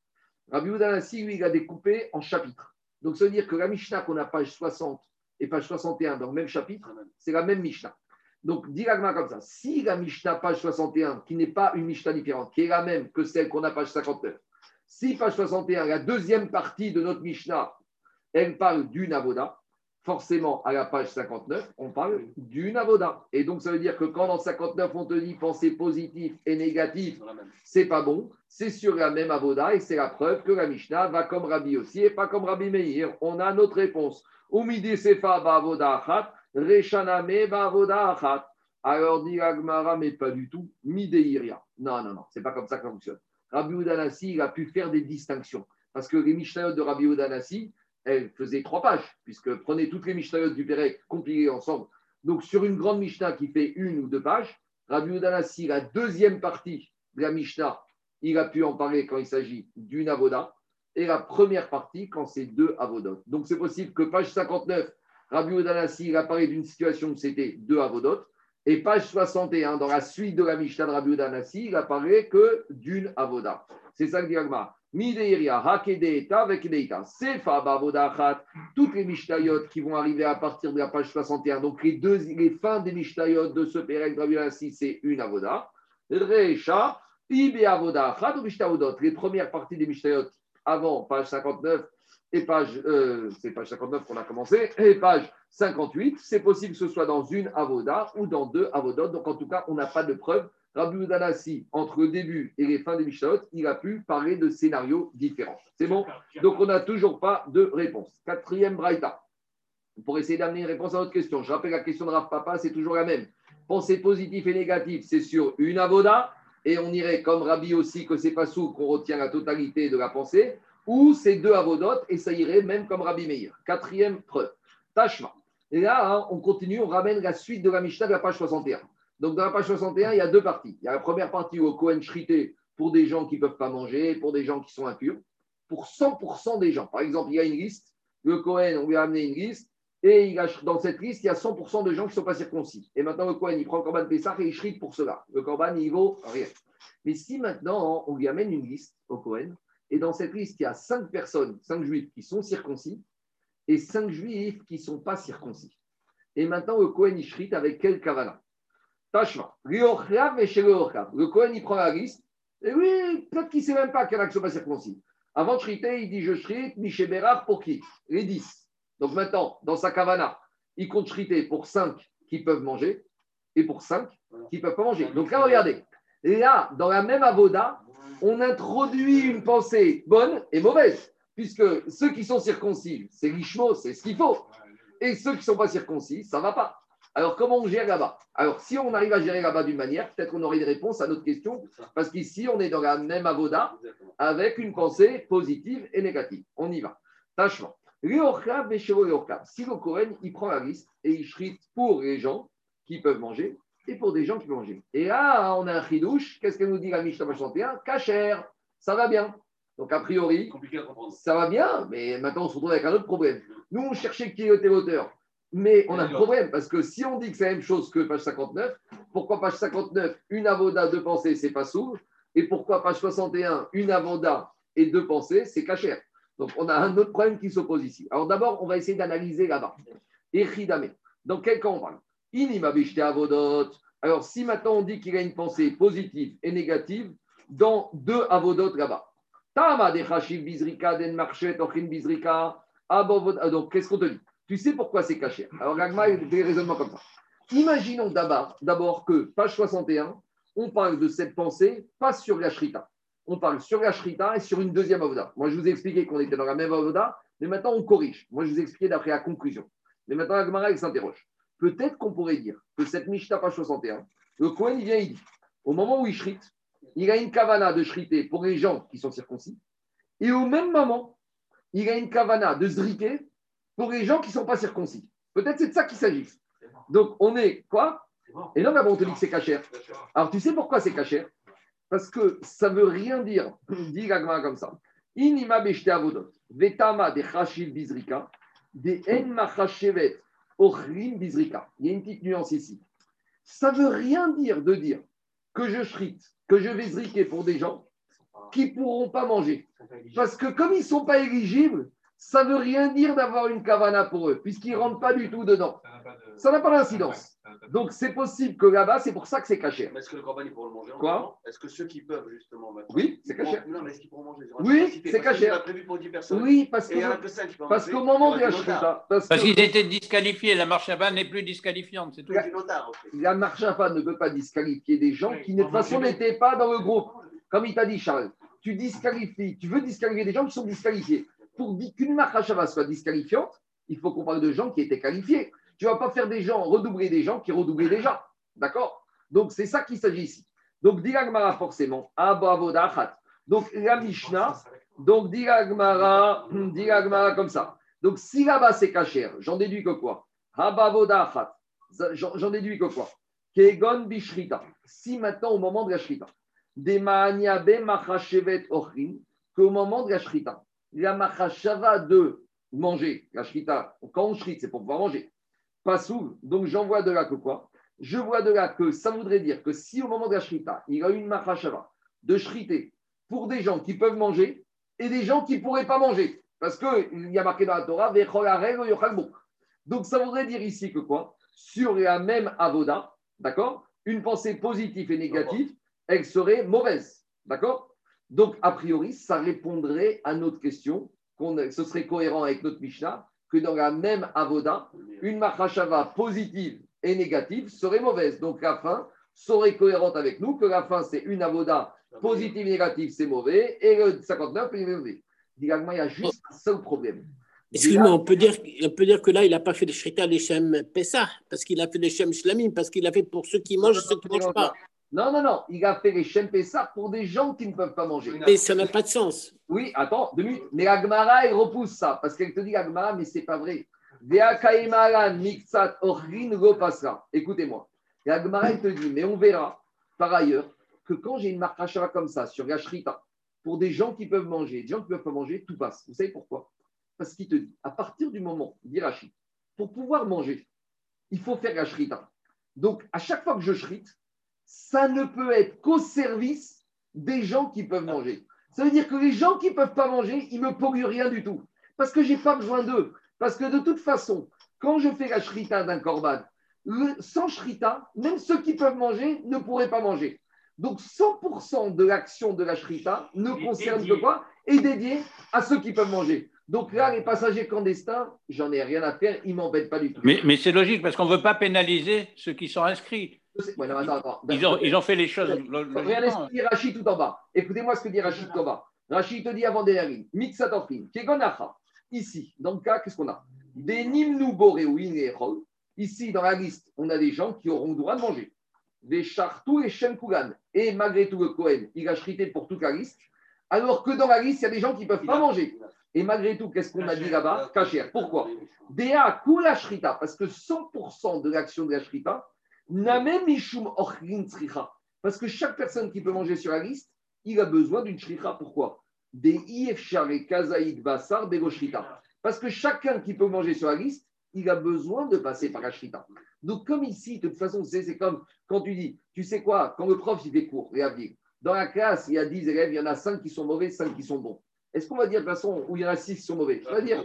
Rabbi Udanassi, lui, il a découpé en chapitres. Donc, ça veut dire que la Mishnah qu'on a page soixante, et page soixante et un dans le même chapitre, c'est la même Mishnah. Donc, dit l'agma comme ça, si la Mishnah, page soixante et un, qui n'est pas une Mishnah différente, qui est la même que celle qu'on a page cinquante-neuf, si page soixante et un, la deuxième partie de notre Mishnah, elle parle d'une avoda, forcément, à la page cinquante-neuf, on parle d'une avoda. Et donc, ça veut dire que quand dans cinquante-neuf, on te dit penser positif et négatif, c'est pas bon, c'est sur la même avoda et c'est la preuve que la Mishnah va comme Rabbi Yossi et pas comme Rabbi Meir. On a notre réponse. Umidi sefa ba avoda achat, rechaname ba avoda achat. Alors, dit Agmara, mais pas du tout, mideiria. Non, non, non, c'est pas comme ça que ça fonctionne. Rabbi Yehuda Hanassi, il a pu faire des distinctions parce que les Mishnayot de Rabbi Yehuda Hanassi, elle faisait trois pages, puisque prenez toutes les Mishnayot du Pérec, compilées ensemble. Donc, sur une grande Mishnah qui fait une ou deux pages, Rabbi Yehuda Hanassi, la deuxième partie de la Mishnah, il a pu en parler quand il s'agit d'une avoda, et la première partie quand c'est deux avodot. Donc, c'est possible que page cinquante-neuf, Rabbi Yehuda Hanassi, il a parlé d'une situation où c'était deux avodot, et page soixante et un, dans la suite de la Mishnah de Rabbi Yehuda Hanassi, il a parlé que d'une avoda. C'est ça que dit Agma. Toutes les Mishnayot qui vont arriver à partir de la page soixante et un, donc les, deux, les fins des Mishnayot de ce Pérec Rabbi Yehuda Hanassi, c'est une avoda. Recha, ibe avoda achat ou Mishnayot. Les premières parties des Mishnayot avant page cinquante-neuf et page, euh, c'est page cinquante-neuf qu'on a commencé, et page cinquante-huit, c'est possible que ce soit dans une avoda ou dans deux avodot. Donc en tout cas, on n'a pas de preuve. Rabbi Yehuda Hanassi, entre le début et les fins des Mishnayot, il a pu parler de scénarios différents. C'est bon ? Donc, on n'a toujours pas de réponse. Quatrième braïta. Pour essayer d'amener une réponse à notre question, je rappelle la question de Rav Papa, c'est toujours la même. Pensée positive et négative, c'est sur une avoda, et on irait comme Rabbi aussi que c'est pas sous qu'on retient la totalité de la pensée, ou c'est deux avodotes, et ça irait même comme Rabbi Meir. Quatrième preuve. Tashma. Et là, hein, on continue, on ramène la suite de la Mishnah de la page soixante et un. Donc, dans la page soixante et un, il y a deux parties. Il y a la première partie où au Kohen Shrité, pour des gens qui ne peuvent pas manger, pour des gens qui sont impurs, pour cent pour cent des gens. Par exemple, il y a une liste, le Kohen, on lui a amené une liste, et il a, dans cette liste, il y a cent pour cent de gens qui ne sont pas circoncis. Et maintenant, le Kohen, il prend le Korban Pessah et il shrite pour cela. Le Korban, il ne vaut rien. Mais si maintenant, on lui amène une liste au Kohen, et dans cette liste, il y a cinq personnes, cinq juifs qui sont circoncis, et cinq juifs qui ne sont pas circoncis. Et maintenant, le Kohen, il shrite avec quel kavanah? Le Kohen, il prend la liste, et oui, peut-être qu'il ne sait même pas qu'il y en a qui ne sont pas circoncis. Avant de shriter, il dit je shrite, Miché Bérar pour qui? Les dix. Donc maintenant, dans sa kavana, il compte shriter pour cinq qui peuvent manger et pour cinq qui ne peuvent pas manger. Donc là, regardez, là, dans la même avoda, on introduit une pensée bonne et mauvaise, puisque ceux qui sont circoncis, c'est l'ishmo, c'est ce qu'il faut, et ceux qui ne sont pas circoncis, ça ne va pas. Alors, comment on gère là-bas? Alors, si on arrive à gérer là-bas d'une manière, peut-être qu'on aurait une réponse à notre question, parce qu'ici, on est dans la même avoda avec une pensée positive et négative. On y va. Tâchement. Réorchab et chevaux réorchab. Si le Kohen, il prend la liste et il shrite pour les gens qui peuvent manger et pour des gens qui peuvent manger. Et là, on a un chidouche. Qu'est-ce qu'elle nous dit la Mishnah soixante et un? Kacher. Ça va bien. Donc, a priori, ça va bien, mais maintenant, on se retrouve avec un autre problème. Nous, on cherchait qui était l'auteur. Mais on a un problème, parce que si on dit que c'est la même chose que page cinquante-neuf, pourquoi page cinquante-neuf, une avoda, deux pensées, c'est pas sourd, et pourquoi page soixante et un, une avoda et deux pensées, c'est cachère. Donc on a un autre problème qui s'oppose ici. Alors d'abord, on va essayer d'analyser là-bas. Echidame. Dans quel cas on parle? Inima bishte avodot. Alors si maintenant on dit qu'il y a une pensée positive et négative, dans deux avodot là-bas. Tama de chashib bizrika, den marchet, ochin bizrika, abovod. Donc qu'est-ce qu'on te dit? Tu sais pourquoi c'est caché? Alors, l'agma est des raisonnements comme ça. Imaginons d'abord, d'abord que, page soixante et un, on parle de cette pensée, pas sur la shrita. On parle sur la shrita et sur une deuxième avoda. Moi, je vous ai expliqué qu'on était dans la même avoda, mais maintenant, on corrige. Moi, je vous ai expliqué d'après la conclusion. Mais maintenant, l'agma, il s'interroge. Peut-être qu'on pourrait dire que cette Mishnah, page soixante et un, le Kohen, il vient, il dit, au moment où il shrite, il a une kavana de shriter pour les gens qui sont circoncis, et au même moment, il a une kavana de zriquer pour les gens qui ne sont pas circoncis. Peut-être c'est de ça qu'il s'agit. Donc, on est quoi? Et non, mais bon, on te dit que c'est cachère. Alors, tu sais pourquoi c'est cachère? Parce que ça ne veut rien dire, dit l'agma comme ça. Inima beshte avodot, vetama de chashiv bizrika, de enma chashevet, ochrim bizrika. Il y a une petite nuance ici. Ça ne veut rien dire de dire que je shrite, que je vais zriquer pour des gens qui ne pourront pas manger. Parce que comme ils ne sont pas éligibles, ça ne veut rien dire d'avoir une kavana pour eux, puisqu'ils ne rentrent pas du tout dedans. Ça n'a pas d'incidence. De... Donc, c'est possible que là-bas, c'est pour ça que c'est caché. Mais est-ce que le corban, il pourra le manger en Quoi Est-ce que ceux qui peuvent, justement, maintenant Oui, c'est caché. Pourront... Non, mais est-ce qu'ils pourront manger Oui, c'est caché. Prévu pour dix personnes. Oui, parce que... Parce qu'au moment de la Shkita... Parce qu'ils étaient disqualifiés. La marche à n'est plus disqualifiante, c'est tout. La marche à ne peut pas disqualifier des gens qui, de toute façon, n'étaient pas dans le groupe. Comme il t'a dit, Charles, tu disqualifies, tu veux disqualifier des gens qui sont disqualifiés. Pour qu'une marche à soit disqualifiante, il faut qu'on parle de gens qui étaient qualifiés. Tu ne vas pas faire des gens, redoubler des gens qui redoublaient déjà. D'accord? Donc, c'est ça qu'il s'agit ici. Donc, Dilagmara, forcément. Donc, la Mishnah. Donc, Dilagmara, Dilagmara comme ça. Donc, si là-bas, c'est kacher, j'en déduis que quoi? J'en déduis que quoi? Kegon bishrita. Si maintenant, au moment de la shrita, des ma'aniabe machashevet ochrin, qu'au moment de la shrita, la machashava de manger, la shrita, quand on shrite, c'est pour pouvoir manger. Pas soul, donc j'en vois de là que quoi? Je vois de là que ça voudrait dire que si au moment de la shrita, il y a une machashava de shriter pour des gens qui peuvent manger et des gens qui ne pourraient pas manger. Parce qu'il y a marqué dans la Torah, donc ça voudrait dire ici que quoi? Sur la même avoda, d'accord? Une pensée positive et négative, elle serait mauvaise, d'accord? Donc, a priori, ça répondrait à notre question, qu'on, ce serait cohérent avec notre Mishnah, que dans la même avoda, une machashava positive et négative serait mauvaise. Donc, la fin serait cohérente avec nous, que la fin, c'est une avoda positive et négative, c'est mauvais, et le cinquante-neuf, il est mauvais. Directement, il y a juste un seul problème. Excuse-moi, on peut, dire, on peut dire que là, il n'a pas fait le shrita l'Echem Pessah, parce qu'il a fait l'Echem Shlamim, parce qu'il a fait pour ceux qui mangent et ceux qui ne mangent pas. Non, non, non, il a fait les Shem Pessah pour des gens qui ne peuvent pas manger. Mais ça n'a pas de sens. Oui, attends, deux minutes. Mais Agmara, elle repousse ça, parce qu'elle te dit Agmara, mais c'est pas vrai. Écoutez-moi. Agmara, elle te dit, mais on verra, par ailleurs, que quand j'ai une marachava comme ça, sur la shrita, pour des gens qui peuvent manger, des gens qui ne peuvent pas manger, tout passe. Vous savez pourquoi? Parce qu'il te dit, à partir du moment, dit Rashi, pour pouvoir manger, il faut faire la shrita. Donc, à chaque fois que je shrite, ça ne peut être qu'au service des gens qui peuvent manger. Ça veut dire que les gens qui ne peuvent pas manger, ils ne me polluent rien du tout. Parce que je n'ai pas besoin d'eux. Parce que de toute façon, quand je fais la shrita d'un korban, le, sans shrita, même ceux qui peuvent manger ne pourraient pas manger. Donc cent pour cent de l'action de la shrita ne concerne que quoi? Est dédiée à ceux qui peuvent manger. Donc là, les passagers clandestins, j'en ai rien à faire, ils ne m'embêtent pas du tout. Mais, mais c'est logique, parce qu'on ne veut pas pénaliser ceux qui sont inscrits. Ouais, non, attends, attends. Ils, ont, ils ont fait les choses. Regardez ce que dit Rachid tout en bas. Écoutez-moi ce que dit Rachid tout en bas. Rachid te dit avant des lignes. Mixatofin, Kegonacha. Ici, dans le cas, qu'est-ce qu'on a? Des Nimnu Borewin et Rol. Ici, dans la liste, on a des gens qui auront le droit de manger. Des Chartou et Shemkugan. Et malgré tout, le Kohen, il a chrité pour toute la liste. Alors que dans la liste, il y a des gens qui ne peuvent pas manger. Et malgré tout, qu'est-ce qu'on a dit là-bas? Kacher. Pourquoi? Dea Kula Shrita. Parce que cent pour cent de l'action de la Shrita, parce que chaque personne qui peut manger sur la liste, il a besoin d'une shricha. Pourquoi? Parce que chacun qui peut manger sur la liste, il a besoin de passer par la shrita. Donc comme ici, de toute façon, c'est, c'est comme quand tu dis, tu sais quoi, quand le prof il fait cours, dans la classe, il y a dix élèves, il y en a cinq qui sont mauvais, cinq qui sont bons. Est-ce qu'on va dire de toute façon où il y en a six qui sont mauvais? Je vais dire,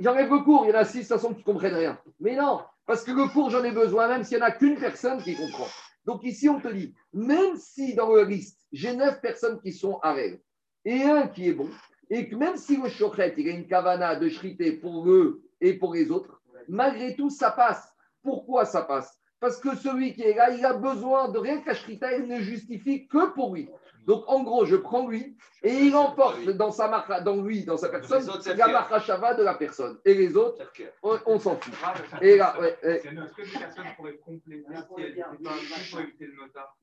j'enlève le cours, il y en a six, de toute façon, qui ne comprennent rien. Mais non, parce que le cours, j'en ai besoin, même s'il n'y en a qu'une personne qui comprend. Donc ici, on te dit, même si dans le liste, j'ai neuf personnes qui sont à rêve et un qui est bon, et que même si le chochet, il y a une cavana de shrité pour eux et pour les autres, malgré tout, ça passe. Pourquoi ça passe? Parce que celui qui est là, il a besoin de rien que la shrita, il ne justifie que pour lui. Donc, en gros, je prends lui et il emporte dans, sa marra, dans lui, dans sa personne, autres, la marachava de la personne. Et les autres, on, on s'en fout. Ah, et là, ouais, et... Est-ce que des personnes pourraient compléter pour éviter le notard?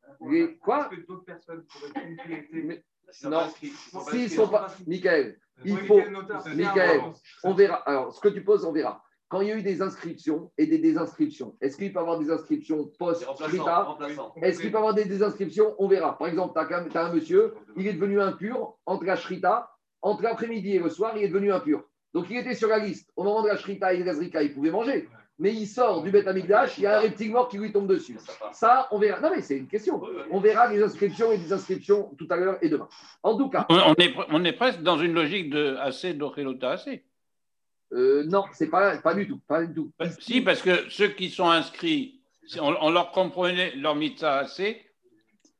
Quoi? Est-ce que d'autres personnes pourraient compléter? Mais... Si non, s'ils ne sont pas... Michael, il faut... Michael, on verra. Alors, ce que tu poses, on verra. Quand il y a eu des inscriptions et des désinscriptions, est-ce qu'il peut y avoir des inscriptions post-shrita? Est-ce qu'il peut y avoir des désinscriptions? On verra. Par exemple, tu as un, un monsieur, il est devenu impur entre la shrita, entre l'après-midi et le soir, il est devenu impur. Donc, il était sur la liste. Au moment de la shrita et de la zrika, il pouvait manger. Mais il sort du Beth Amikdash, il y a un reptile mort qui lui tombe dessus. Ça, on verra. Non, mais c'est une question. On verra les inscriptions et les désinscriptions tout à l'heure et demain. En tout cas… On est, on est presque dans une logique de assez, d'ochelotaase. Euh, non, c'est pas, pas du tout, pas du tout. Si, parce que ceux qui sont inscrits, on, on leur comprenait leur mitzvah assez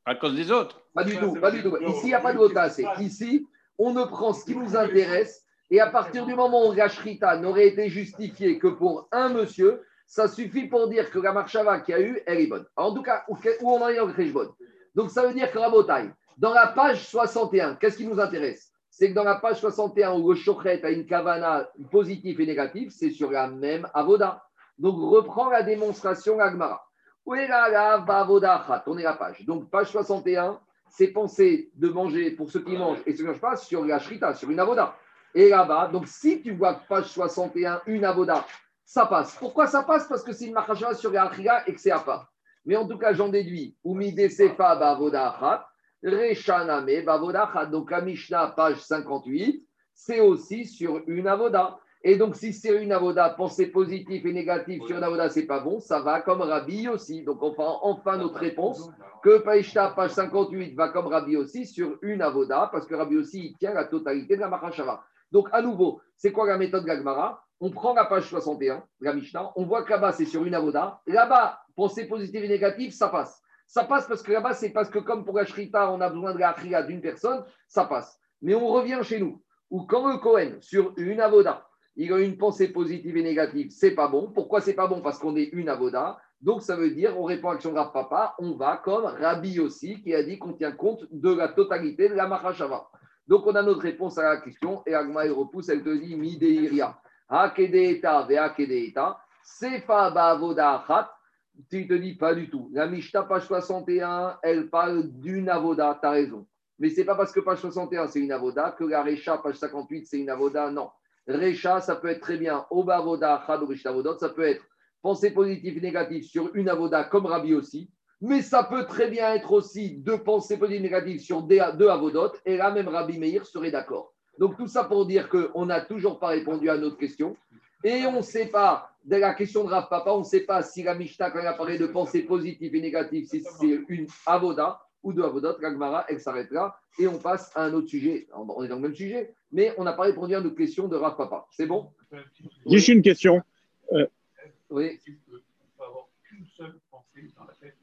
à cause des autres. Pas du tout, pas du tout. Ici, il n'y a pas de mitzvah assez. Ici, on ne prend ce qui nous intéresse et à partir du moment où la shrita n'aurait été justifiée que pour un monsieur, ça suffit pour dire que la marchava qu'il y a eu, elle est bonne. Alors, en tout cas, où on en est en Kreshbon. Donc, ça veut dire que Rabotai, dans la page soixante et un, qu'est-ce qui nous intéresse? C'est que dans la page soixante et un, où le Shochet a une kavana positive et négative, c'est sur la même avoda. Donc, reprend la démonstration Agmara. Où est la avoda? Tournez la page. Donc, page soixante et un, c'est penser de manger pour ceux qui mangent et ceux qui ne mangent pas sur la shrita, sur une avoda. Et là-bas, donc si tu vois page soixante et un, une avoda, ça passe. Pourquoi ça passe? Parce que c'est une marchava sur la achira et que c'est à part. Mais en tout cas, j'en déduis. Umidesefa bavoda achat. Rechaname bavoda achat. Donc, la Mishnah, page cinquante-huit, c'est aussi sur une avoda. Et donc, si c'est une avoda, pensée positive et négative oui. sur une avoda, c'est pas bon. Ça va comme Rabbi aussi. Donc, enfin, enfin notre réponse que Paishta, page cinquante-huit, va comme Rabbi aussi sur une avoda, parce que Rabbi aussi, il tient la totalité de la marachava. Donc, à nouveau, c'est quoi la méthode Gagmara? On prend la page soixante et un, la Mishnah, on voit que là-bas, c'est sur une avoda. Là-bas, pensée positive et négative, ça passe. Ça passe parce que là-bas, c'est parce que comme pour la Shrita, on a besoin de la Achria d'une personne, ça passe. Mais on revient chez nous, où quand le Kohen, sur une avoda, il a une pensée positive et négative, c'est pas bon. Pourquoi c'est pas bon? Parce qu'on est une avoda. Donc, ça veut dire, on répond à l'action de Rav Papa, on va comme Rabbi aussi, qui a dit qu'on tient compte de la totalité de la Mahashava. Donc, on a notre réponse à la question, et Agma, il repousse, elle te dit, Mideiria. Hakedeeta vehakedeeta, sefa bavoda achat, tu te dis pas du tout. La Mishnah, page soixante et un, elle parle d'une avoda, tu as raison. Mais ce n'est pas parce que page soixante et un, c'est une avoda, que la Recha, page cinquante-huit, c'est une avoda, non. Recha, ça peut être très bien, obavoda achat, obishtavodot, ça peut être pensée positive, négative sur une avoda, comme Rabbi aussi. Mais ça peut très bien être aussi deux pensées positives et négatives sur deux avodot, et là même Rabbi Meir serait d'accord. Donc tout ça pour dire qu'on n'a toujours pas répondu à notre question, et on ne sait pas, de la question de Rav Papa, on ne sait pas si la Mishnah, quand elle apparaît de pensées positives et négatives, si c'est une avoda ou deux avodot, la Gemara, elle s'arrête là, et on passe à un autre sujet. On est dans le même sujet, mais on n'a pas répondu à notre question de Rav Papa. C'est bon? Juste une question. Euh... Oui. Tu peux avoir qu'une seule pensée dans la tête.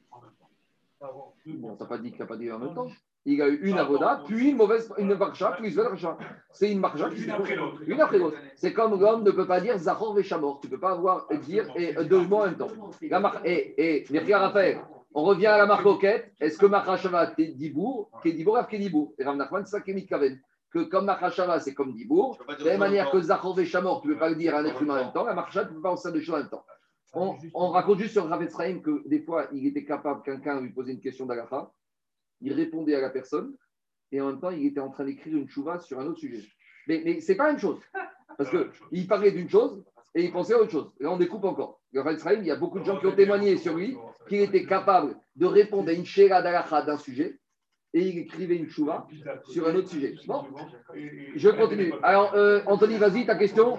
Bon, t'as pas dit qu'il n'a pas dit en même temps. Il y a eu une avoda, puis une mauvaise, une marcha, puis une marcha. C'est une marcha qui une après l'autre. Une après l'autre. C'est comme l'homme ne peut pas dire Zahor et Shamor. Tu ne peux pas avoir dire et deux mots en même temps. La mar... Et, et, mais regarde Raphaël, on revient à la marcoquette. Est-ce que Marachava, t'es Dibour, Kédibour, Rav Kédibour? Et Rav Nachman, c'est ça qui est Mitkaven. Que comme Marachava, c'est comme Dibour. De la même manière que Zahor et Shamor, tu ne peux pas le dire à un être humain en même temps. La marcha, tu ne peux pas en faire deux choses en même temps. On, on raconte juste sur Rav Etzraim que des fois, il était capable, quelqu'un lui posait une question d'Alaha, il répondait à la personne, et en même temps, il était en train d'écrire une chouva sur un autre sujet. Mais, mais ce n'est pas la même chose, parce qu'il parlait d'une chose et il pensait à autre chose. Là, on découpe encore. Rav Etzraim, il y a beaucoup de gens qui ont témoigné sur lui qu'il était capable de répondre à une chéra d'Alaha d'un sujet, et il écrivait une chouva sur un autre sujet. Bon, je continue. Alors, euh, Anthony, vas-y, ta question.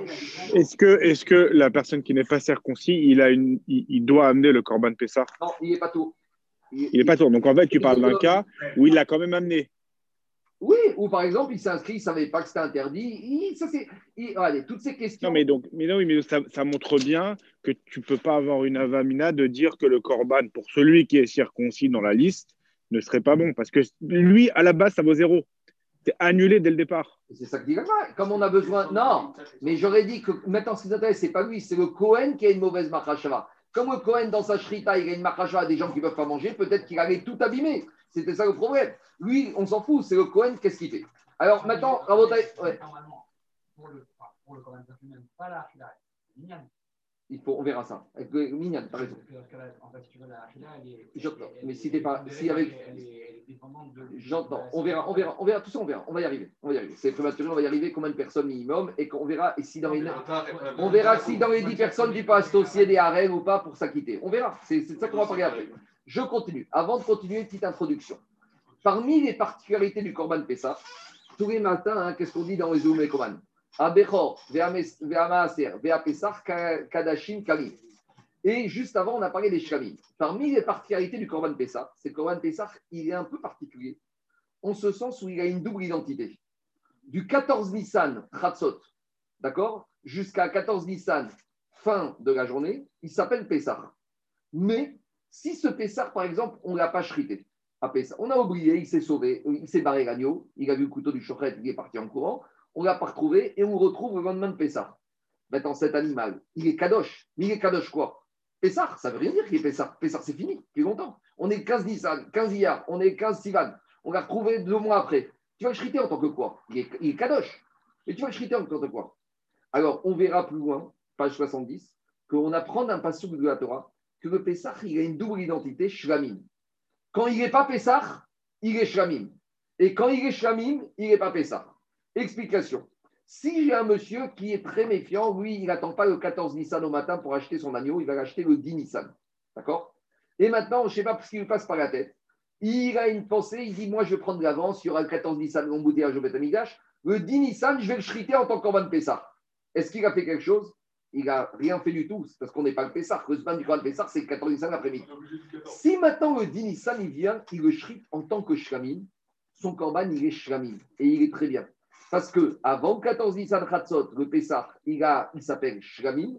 Est-ce que, est-ce que la personne qui n'est pas circoncis, il, a une, il, il doit amener le Corban Pessah? Non, il n'est pas tour. Il n'est pas tour. Donc, en fait, tu parles d'un cas où il l'a quand même amené. Oui, ou par exemple, il s'inscrit, il ne savait pas que c'était interdit. Il, ça, c'est, il, allez, toutes ces questions. Non, mais, donc, mais, non, oui, mais ça, ça montre bien que tu ne peux pas avoir une avamina de dire que le Corban, pour celui qui est circoncis dans la liste, ne serait pas bon, parce que lui, à la base, ça vaut zéro. C'est annulé dès le départ. C'est ça que dit Gagmara. Comme on a besoin... Non, mais j'aurais dit que maintenant, ce qui nous intéresse, c'est pas lui, c'est le Kohen qui a une mauvaise marachava. Comme le Kohen, dans sa shrita, il a une marachava à des gens qui ne peuvent pas manger, peut-être qu'il allait tout abîmer. C'était ça le problème. Lui, on s'en fout, c'est le Kohen, qu'est-ce qu'il fait? Alors maintenant, à votre avis... Pour le Kohen, pas la achila, c'est mignonne. Il faut, on verra ça. Mignonne, t'as raison. J'entends. Mais si t'es pas, si avec, j'entends. On verra, on verra, on verra. Tout ça, on verra. On va y arriver. On va y arriver. C'est prématuré. On va y arriver. Combien de personnes minimum? Et qu'on verra. Et si dans les, on verra si dans les dix personnes tu peux associer des harels ou pas pour s'acquitter. On verra. C'est, c'est ça qu'on va parler après. Je continue. Avant de continuer, petite introduction. Parmi les particularités du Corban Pessah, tous les matins, hein, qu'est-ce qu'on dit dans les Oumé Corban? Et juste avant, on a parlé des Shkamim. Parmi les particularités du Corban Pessah, c'est que le Corban Pessah, il est un peu particulier, en ce sens où il a une double identité. Du quatorze Nissan, Chatzot, d'accord, jusqu'à quatorze Nissan, fin de la journée, il s'appelle Pessah. Mais si ce Pessah, par exemple, on ne l'a pas chrité à Pessah, on a oublié, il s'est sauvé, il s'est barré l'agneau, il a vu le couteau du chochet, il est parti en courant, on ne l'a pas retrouvé et on le retrouve le lendemain de Pessah. Maintenant, cet animal, il est Kadosh. Mais il est Kadosh quoi? Pessah, ça ne veut rien dire qu'il est Pessah. Pessah, c'est fini, depuis longtemps. On est quinze Nissan, quinze Iyar, on est quinze Sivan. On l'a retrouvé deux mois après. Tu vas le chriter en tant que quoi? Il est, il est Kadosh. Et tu vas le chriter en tant que quoi? Alors, on verra plus loin, page soixante-dix, qu'on apprend d'un passage de la Torah que le Pessah, il a une double identité, Shlamim. Quand il n'est pas Pessah, il est Shlamim. Et quand il est Shlamim, il n'est pas Pessah. Explication. Si j'ai un monsieur qui est très méfiant, lui, il n'attend pas le quatorze Nissan au matin pour acheter son agneau, il va l'acheter le dix Nissan. D'accord? Et maintenant, je ne sais pas ce qui lui passe par la tête. Il a une pensée, il dit, moi, je vais prendre l'avance, il y aura le quatorze Nissan, l'embouteillage au Beth Hamikdash. Le dix Nissan, je vais le chriter en tant qu'Korban Pessah. Est-ce qu'il a fait quelque chose? Il n'a rien fait du tout, parce qu'on n'est pas le Pessah. Le semaine du Korban Pessah, c'est le quatorze Nissan l'après-midi. Si maintenant le dix Nissan, il vient, il le chrite en tant que Shlamim, son Korban, il est Shlamim. Et il est très bien. Parce qu'avant quatorze Nissan Khatsot, le Pessah, il, il s'appelle Shlamim.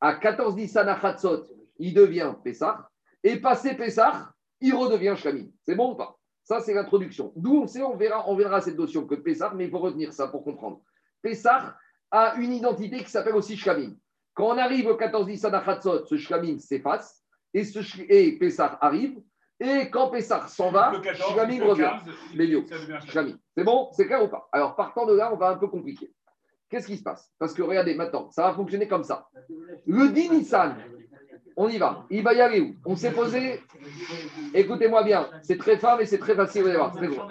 À quatorze Nissan Khatsot, il devient Pessah. Et passé Pessah, il redevient Shlamim. C'est bon ou pas? Ça, c'est l'introduction. D'où on sait, on verra, on verra cette notion que Pessah, mais il faut retenir ça pour comprendre. Pessah a une identité qui s'appelle aussi Shlamim. Quand on arrive au quatorze Nissan Khatsot, ce Shlamim s'efface et, et Pessah arrive. Et quand Pessah s'en va, Shlamim revient. C'est bon? C'est clair ou pas? Alors, partant de là, on va un peu compliquer. Qu'est-ce qui se passe? Parce que regardez, maintenant, ça va fonctionner comme ça. Le dix Nissan, on y va. Il va y aller où? On s'est posé. Écoutez-moi bien. C'est très fin, mais c'est très facile. Vous allez voir. Très bon.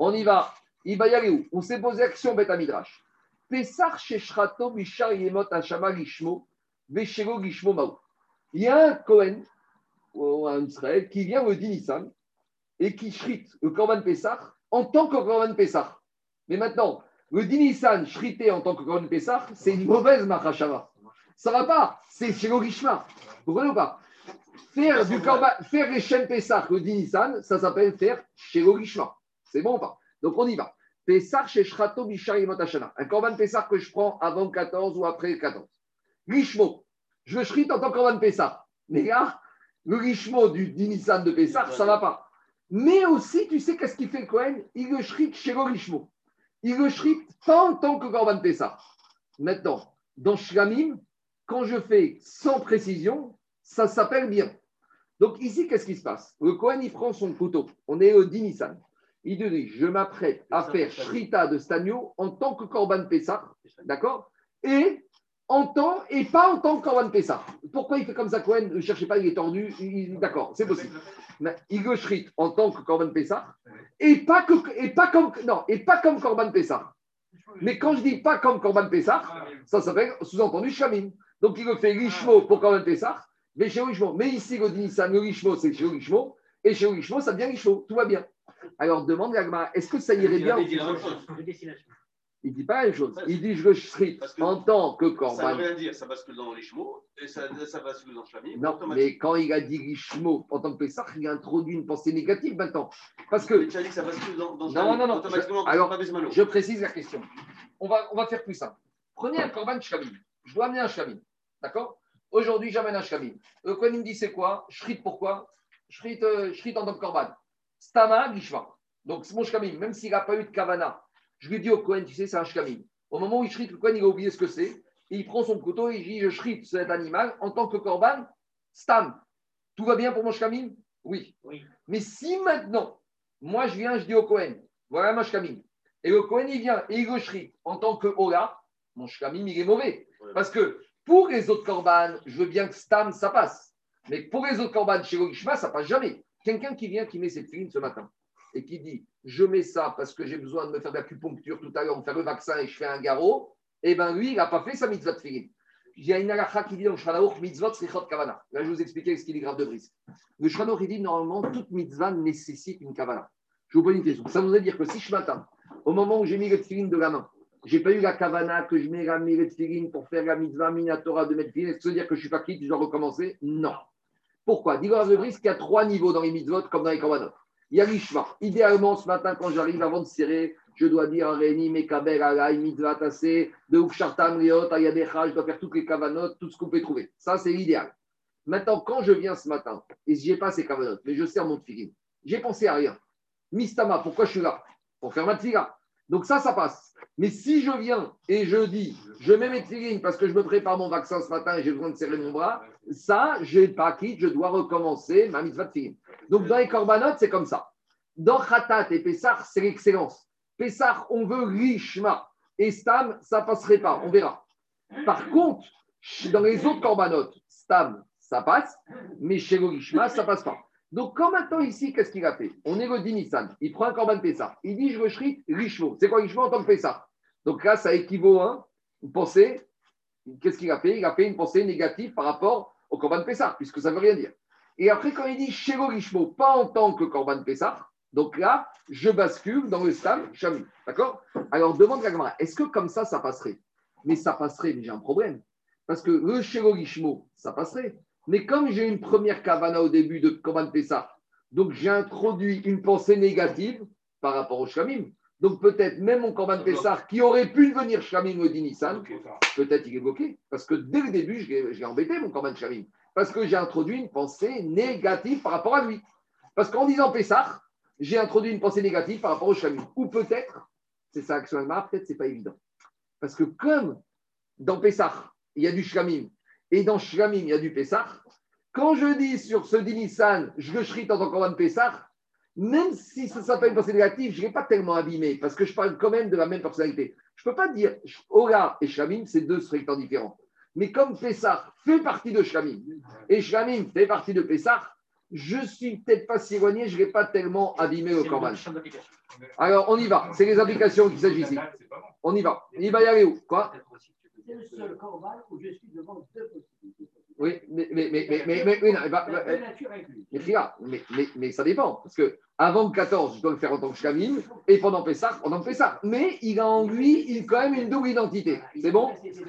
On y va. Il va y aller où? On s'est posé action Beth Hamidrash. Pessah Sheshrato Mishar Yemot Hashama Gishmo Veshego Gishmo Mao. Il y a un Cohen, un Israël, qui vient le dix Nissan et qui chrite le Korban Pessah en tant que Korban Pessah. Mais maintenant, le dix Nissan chrité en tant que Korban Pessah, c'est une mauvaise Mahashava. Ça ne va pas, c'est chez Logishma. Vous comprenez ou pas? Faire du Korban, faire les Shem Pessah le dix Nissan, ça s'appelle faire chez Logishma. C'est bon ou pas? Donc on y va. Pessah chez Shrato Bishar Yemot Hashana. Un Korban Pessah que je prends avant quatorze ou après quatorze. Gishmo, je le chrite en tant que Korban Pessah. Mais là, le richement du Nissan de Pessah, ça ne va pas. Mais aussi, tu sais qu'est-ce qu'il fait le Cohen? Il le chrite chez le richement. Il le chrite tant en tant que Korban Pessah. Maintenant, dans Shlamim, quand je fais sans précision, ça s'appelle bien. Donc ici, qu'est-ce qui se passe? Le Cohen, il prend son couteau. On est au dix Nissan. Il dit, je m'apprête à faire Shrita de Stagno en tant que Korban Pessah. D'accord? Et en temps et pas en tant qu'Korban Pessah. Pourquoi il fait comme ça, Cohen? Ne cherchez pas, il est tendu. Il... D'accord, c'est possible. Mais il le chrite en tant que Korban Pessah et pas, que, et pas comme non et pas comme Korban Pessah. Mais quand je dis pas comme Korban Pessah, ça s'appelle sous-entendu Shlamim. Donc il le fait Lishmo pour Korban Pessah, mais chez Lishmo. Mais ici, le Nissan, le Lishmo, c'est chez Lishmo. Et chez Lishmo, ça devient Lishmo. Tout va bien. Alors demande à Gmara, est-ce que ça irait bien? Il ne dit pas la même chose. Ça, il dit je le chrite en tant que Korban. Ça ne veut rien dire, ça bascule dans les Lishmo et ça, ça bascule dans Shlamim. Non, mais quand il a dit Lishmo en tant que Pessah, il a introduit une pensée négative maintenant. Parce que. Mais tu as dit que ça bascule dans, dans Shlamim. Non, non, non. Automatiquement, je, alors, je précise la question. On va, on va faire plus simple. Prenez un Korban Shlamim. Je dois amener un Shlamim. D'accord? Aujourd'hui, j'amène un Shlamim. Le Kohen me dit c'est quoi? Chrite pourquoi? Chrite euh, en tant que Korban. Stama, Gishma. Donc, c'est mon Shlamim, même s'il n'a pas eu de Kavana. Je lui dis au Cohen, tu sais, c'est un shlamim. Au moment où il chrite, le Cohen, il a oublié ce que c'est. Et il prend son couteau et il dit, je chrite cet animal en tant que korban, stam. Tout va bien pour mon shlamim? Oui. oui. Mais si maintenant, moi, je viens, je dis au Cohen, voilà mon shlamim. Et le Cohen, il vient et il le chrite en tant que ola, mon shlamim, il est mauvais. Ouais. Parce que pour les autres korban, je veux bien que stam, ça passe. Mais pour les autres korban, chez Logishma, ça passe jamais. Quelqu'un qui vient, qui met cette fine ce matin et qui dit, je mets ça parce que j'ai besoin de me faire de l'acupuncture tout à l'heure, on fait le vaccin et je fais un garrot, et eh bien lui, il n'a pas fait sa mitzvah de filin. Il y a une halakha qui dit dans le Shulchan Aruch, mitzvot srichot kavana. Là, je vous expliquais ce qu'il est grave de brise. Le Shulchan Aruch, il dit normalement, toute mitzvah nécessite une kavana. Je vous pose une question. Ça voudrait dire que si je m'attends, au moment où j'ai mis le filin de la main, je n'ai pas eu la kavana que je mets la filin pour faire la mitzvah minatora de mettre filin, ça veut dire que je ne suis pas quitte, je dois recommencer? Non. Pourquoi? Dis-le grave de brise qu'il y a trois niveaux dans les mitzvot comme dans les kavanot. Il y a l'ishma. Idéalement, ce matin, quand j'arrive, avant de serrer, je dois dire Réni, Mekabel, Alay, Mitzvah, Tassé, Deukchartam, Riot, Ayadecha, je dois faire toutes les kavanotes, tout ce qu'on peut trouver. Ça, c'est l'idéal. Maintenant, quand je viens ce matin, et je n'ai pas ces kavanotes, mais je sers mon tefilin, j'ai pensé à rien. Mistama, pourquoi je suis là? Pour faire ma tefila. Donc ça, ça passe. Mais si je viens et je dis, je mets mes tefilines parce que je me prépare mon vaccin ce matin et j'ai besoin de serrer mon bras, ça, je n'ai pas quitte, je dois recommencer ma mitzvah de tefilin. Donc dans les corbanotes, c'est comme ça. Dans Khatat et Pessah, c'est l'excellence. Pessah, on veut l'ishma. Et Stam, ça ne passerait pas, on verra. Par contre, dans les autres corbanotes, Stam, ça passe, mais chez l'ishma, ça ne passe pas. Donc, quand maintenant, ici, qu'est-ce qu'il a fait? On est le dix Nissan. Il prend un corban Pessah. Il dit, je rechrite Richemot. C'est quoi Richemot en tant que Pessah? Donc là, ça équivaut à une pensée. Qu'est-ce qu'il a fait? Il a fait une pensée négative par rapport au corban Pessah, puisque ça ne veut rien dire. Et après, quand il dit Shelo Richemot, pas en tant que corban Pessah, donc là, je bascule dans le Stam Shami. D'accord? Alors, demande la Gemara, est-ce que comme ça, ça passerait? Mais ça passerait, mais j'ai un problème. Parce que le Shelo Richemot, ça passerait. Mais comme j'ai une première kavana au début de Korban Pessah, donc j'ai introduit une pensée négative par rapport au Shlamim. Donc peut-être même mon Korban Pessah qui aurait pu devenir Shlamim au dix Nissan, peut-être il est bloqué. Parce que dès le début, je l'ai embêté mon Korban Shlamim. Parce que j'ai introduit une pensée négative par rapport à lui. Parce qu'en disant Pessah, j'ai introduit une pensée négative par rapport au Shlamim. Ou peut-être, c'est ça action Almar, peut-être c'est pas évident. Parce que comme dans Pessah, il y a du Shlamim, et dans Shlamim, il y a du Pessah. Quand je dis sur ce Dinissan, je le chrite en tant qu'Orban Pessah, même si ça s'appelle une pensée négative, je ne l'ai pas tellement abîmé, parce que je parle quand même de la même personnalité. Je ne peux pas dire Ola et Shlamim, c'est deux strictants différents. Mais comme Pessah fait partie de Shlamim, et Shlamim fait partie de Pessah, je ne suis peut-être pas si éloigné, je ne l'ai pas tellement abîmé au Korban. Alors, on y va. C'est les applications qu'il s'agit ici. On y va. Il va y aller où? Quoi? C'est le seul corban où je suis devant deux possibilités. Oui, mais mais mais mais mais mais mais mais mais mais ça dépend parce que avant le quatorze, je dois le faire en tant que Shlamim et pendant Pessah, en tant que Pessah. Mais il a en lui, il quand même une double identité. C'est bon? Oui. Si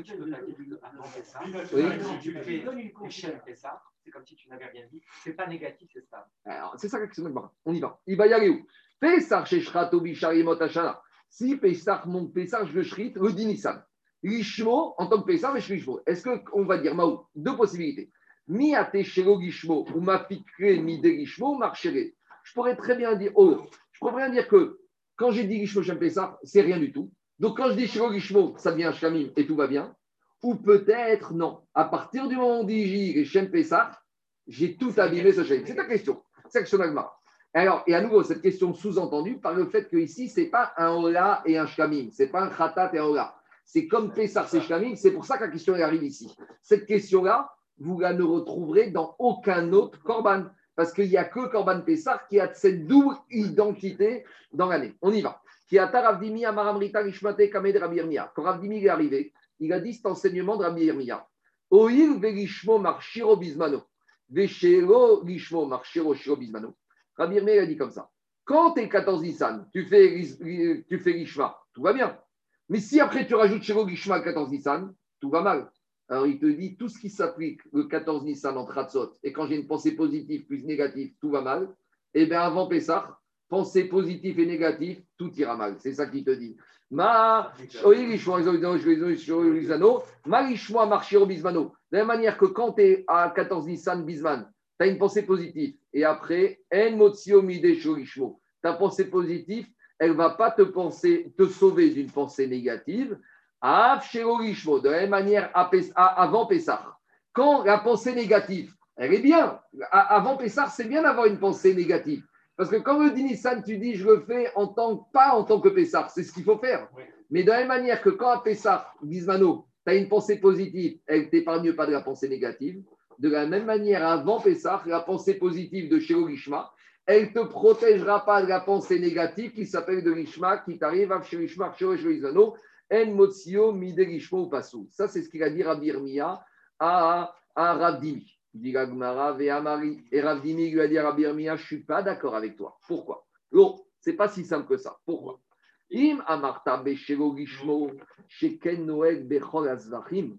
tu fais Shel Pessah, c'est comme si tu n'avais rien dit. C'est pas négatif, c'est ça. Alors c'est ça que c'est bon. On y va. Il va y aller où? Pessah shechrat obisharimot hashana. Si Pessah monte Pessah, je le shrite le dix Nissan. Lishmo en tant que Pessah, mais je suis Lishmo. Est-ce qu'on va dire, Maou, deux possibilités. Mi ate shelo Lishmo, ou ma fikre mi de Lishmo, ou marchere. Je pourrais très bien dire, oh, je pourrais bien dire que quand j'ai dit Lishmo, j'aime Pessah, c'est rien du tout. Donc quand je dis shelo Lishmo, ça devient Shlamim et tout va bien. Ou peut-être, non. À partir du moment où on dit j'aime Pessah, j'ai tout abîmé ce Shlamim. C'est ta question. C'est la question d'Agma. Alors, et à nouveau, cette question sous-entendue par le fait qu'ici, ce n'est pas un Ola et un Shlamim. Ce n'est pas un Khatat et un Ola. C'est comme Pessah, c'est Shlamim, c'est pour ça que la question arrive ici. Cette question-là, vous la ne retrouverez dans aucun autre Korban, parce qu'il n'y a que Korban Pessah qui a cette double identité dans l'année. On y va. Qui a ta Ravdimi Amaramrita Rishmate Kamed Rabbi Yirmiya. Quand Ravdimi est arrivé, il a dit cet enseignement de Rabbi Yirmiya. Oil velishmo marchiro bismano. Veshero lishmo marchiro shiro bismano. Rabbi Yirmiya a dit comme ça. Quand tu es quatorze Nissan, tu fais, tu fais Rishma, tout va bien. Mais si après tu rajoutes Shelo Lishma à quatorze Nissan, tout va mal. Alors il te dit tout ce qui s'applique le quatorze Nissan en Tratzot, et quand j'ai une pensée positive plus négative, tout va mal. Et bien avant Pessah, pensée positive et négative, tout ira mal. C'est ça qu'il te dit. Ma Lishma Marchiro Bismano. De la même manière que quand tu es à quatorze Nissan Bisman, tu as une pensée positive. Et après, En Motsio Mide Shelo Lishmo. Ta pensée positive, elle ne va pas te, penser, te sauver d'une pensée négative. De la même manière, avant Pessah. Quand la pensée négative, elle est bien. Avant Pessah, c'est bien d'avoir une pensée négative. Parce que quand le Dinissan, tu dis, je le fais en tant que, pas en tant que Pessah. C'est ce qu'il faut faire. Oui. Mais de la même manière que quand à Pessah, Bismano, tu as une pensée positive, elle ne t'épargne pas de la pensée négative. De la même manière, avant Pessah, la pensée positive de Shelo Lishma, elle ne te protégera pas de la pensée négative qui s'appelle de l'ishma, qui t'arrive à l'ishma, en motsio, mide l'ishma ou passou. Ça, c'est ce qu'il a dit Rabbi Yirmiya à Ravdimi. Il dit Gagmara ve Amari. Et Ravdimi lui a dit à Rabbi Yirmiya, je ne suis pas d'accord avec toi. Pourquoi? Non, ce n'est pas si simple que ça. Pourquoi? Im amarta beshelo l'ishma, sheken noeg bechol azvachim,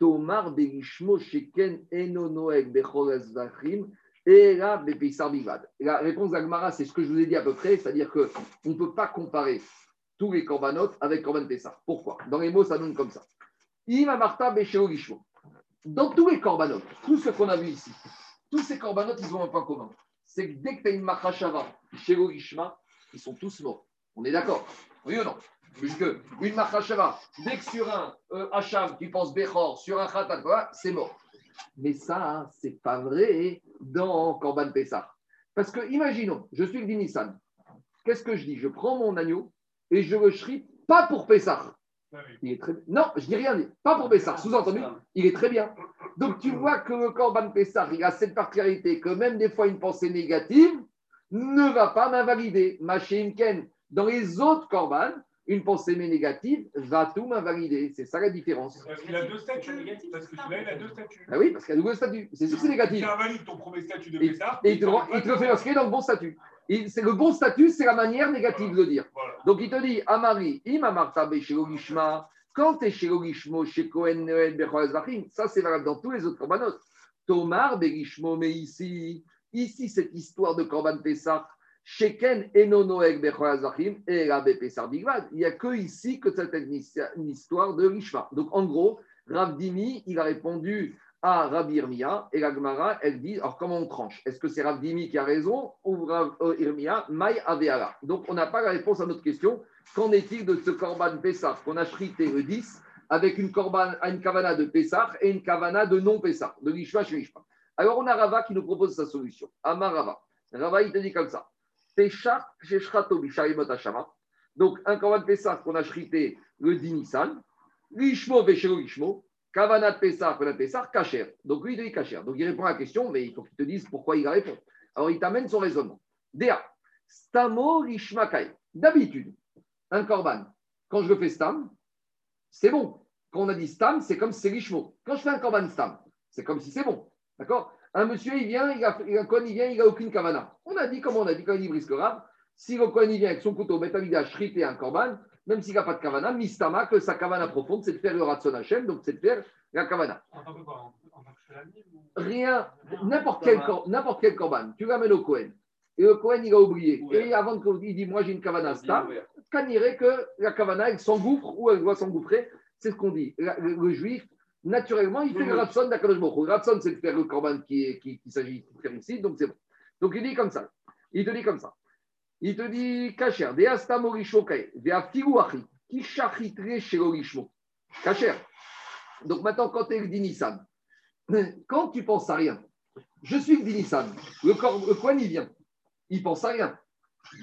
tomar belishma, sheken eno noeg bechol azvachim. Et là, la réponse d'Agmara, c'est ce que je vous ai dit à peu près, c'est-à-dire qu'on ne peut pas comparer tous les corbanotes avec Corban Pessah. Pourquoi? Dans les mots, ça donne comme ça. Dans tous les corbanotes, tout ce qu'on a vu ici, tous ces corbanotes, ils ont un point commun. C'est que dès que tu as une machashava chez Orishma, ils sont tous morts. On est d'accord? Oui ou non? Puisque une machashava, dès que sur un euh, hacham, tu penses Bechor, sur un khatat, voilà, c'est mort. Mais ça, c'est pas vrai dans Corban Pessah. Parce que, imaginons, je suis le Dinissan. Qu'est-ce que je dis? Je prends mon agneau et je le shrit pas pour Pessah. Il est très... Non, je dis rien, pas pour Pessah. Sous-entendu, il est très bien. Donc, tu vois que le Corban Pessah, il a cette particularité que même des fois, une pensée négative ne va pas m'invalider. Machimken, dans les autres Corban, une pensée négative va tout m'invalider. C'est ça la différence. Parce qu'il a deux statuts. Parce que là, il a deux statuts. Ah oui, parce qu'il a deux statuts. C'est sûr que c'est négatif. Tu invalides ton premier statut de Pessah. Et il te, il te le fait inscrire dans le bon statut. Il, c'est le bon statut, c'est la manière négative de dire. Voilà. Donc il te dit, Amari, Imamarta Bechirogishma, quand t'es chez Logishmo, chez Cohen, Noël, Bechol, Zachim, ça c'est valable dans tous les autres Korbanot. Tomar, Bechishmo, mais ici, ici cette histoire de Korban Pessah, Sheken, Eno, Noël, Bechol, Zachim, et Rabbe Pessah Bigvad, il n'y a que ici que c'est une histoire de Rishma. Donc en gros, Rav Dimi, il a répondu à Rabbi Irmia, et la Gemara, elle dit, alors comment on tranche? Est-ce que c'est Rav Dimi qui a raison ou Rav Irmia, Maï Aveala? Donc on n'a pas la réponse à notre question. Qu'en est-il de ce Corban Pessah qu'on a chrité le dix avec une corban, une kavana de Pessah et une kavana de non-Pessah, de Lishma chez Lishma? Alors on a Rava qui nous propose sa solution. Amar Rava. Rava, il te dit comme ça. Pessah, Sheshrato, Bisharimot Hashama. Donc un Corban Pessah qu'on a chrité le dix Nissan, Lishmo, Veshelo, Lishmo. Kavana Pessah, Kavana Pessah, Kacher. Donc lui, il dit Kacher. Donc il répond à la question, mais il faut qu'il te dise pourquoi il répond. Alors il t'amène son raisonnement. Déa, Stamo Rishmakai. D'habitude, un korban, quand je le fais Stam, c'est bon. Quand on a dit Stam, c'est comme si c'est Rishmo. Quand je fais un korban Stam, c'est comme si c'est bon. D'accord? Un monsieur, il vient, il a, un Kohen, il vient, il n'a aucune Kavana. On a dit, comme on a dit, quand il dit Briskerab, si le Kohen, il vient avec son couteau, mettre à shriter un korban, même s'il n'a pas de kavana, mistama, que sa kavana profonde, c'est de faire le ratson Hachem, donc c'est de faire la kavana. Rien, n'importe quel, n'importe quel korban, tu l'amènes au Kohen, et le Kohen, il a oublié. Ouvert. Et avant qu'il dise, moi j'ai une kavana stam, qu'on dirait que la kavana, elle s'engouffre ou elle doit s'engouffrer, c'est ce qu'on dit. La, le, le juif, naturellement, il fait oui. le ratson d'Akadosh Baruch Hou. Le ratson, c'est de faire le korban qui, qui, qui s'agit de faire ici, donc c'est bon. Donc il dit comme ça, il te dit comme ça. Il te dit, Kacher, de Astamorishokai, de Aftilouachi, qui chariterait chez l'orishmo. Kacher. Donc maintenant, quand tu es le Dinissan, quand tu penses à rien, je suis le Dinissan, le Kohen il vient, il pense à rien.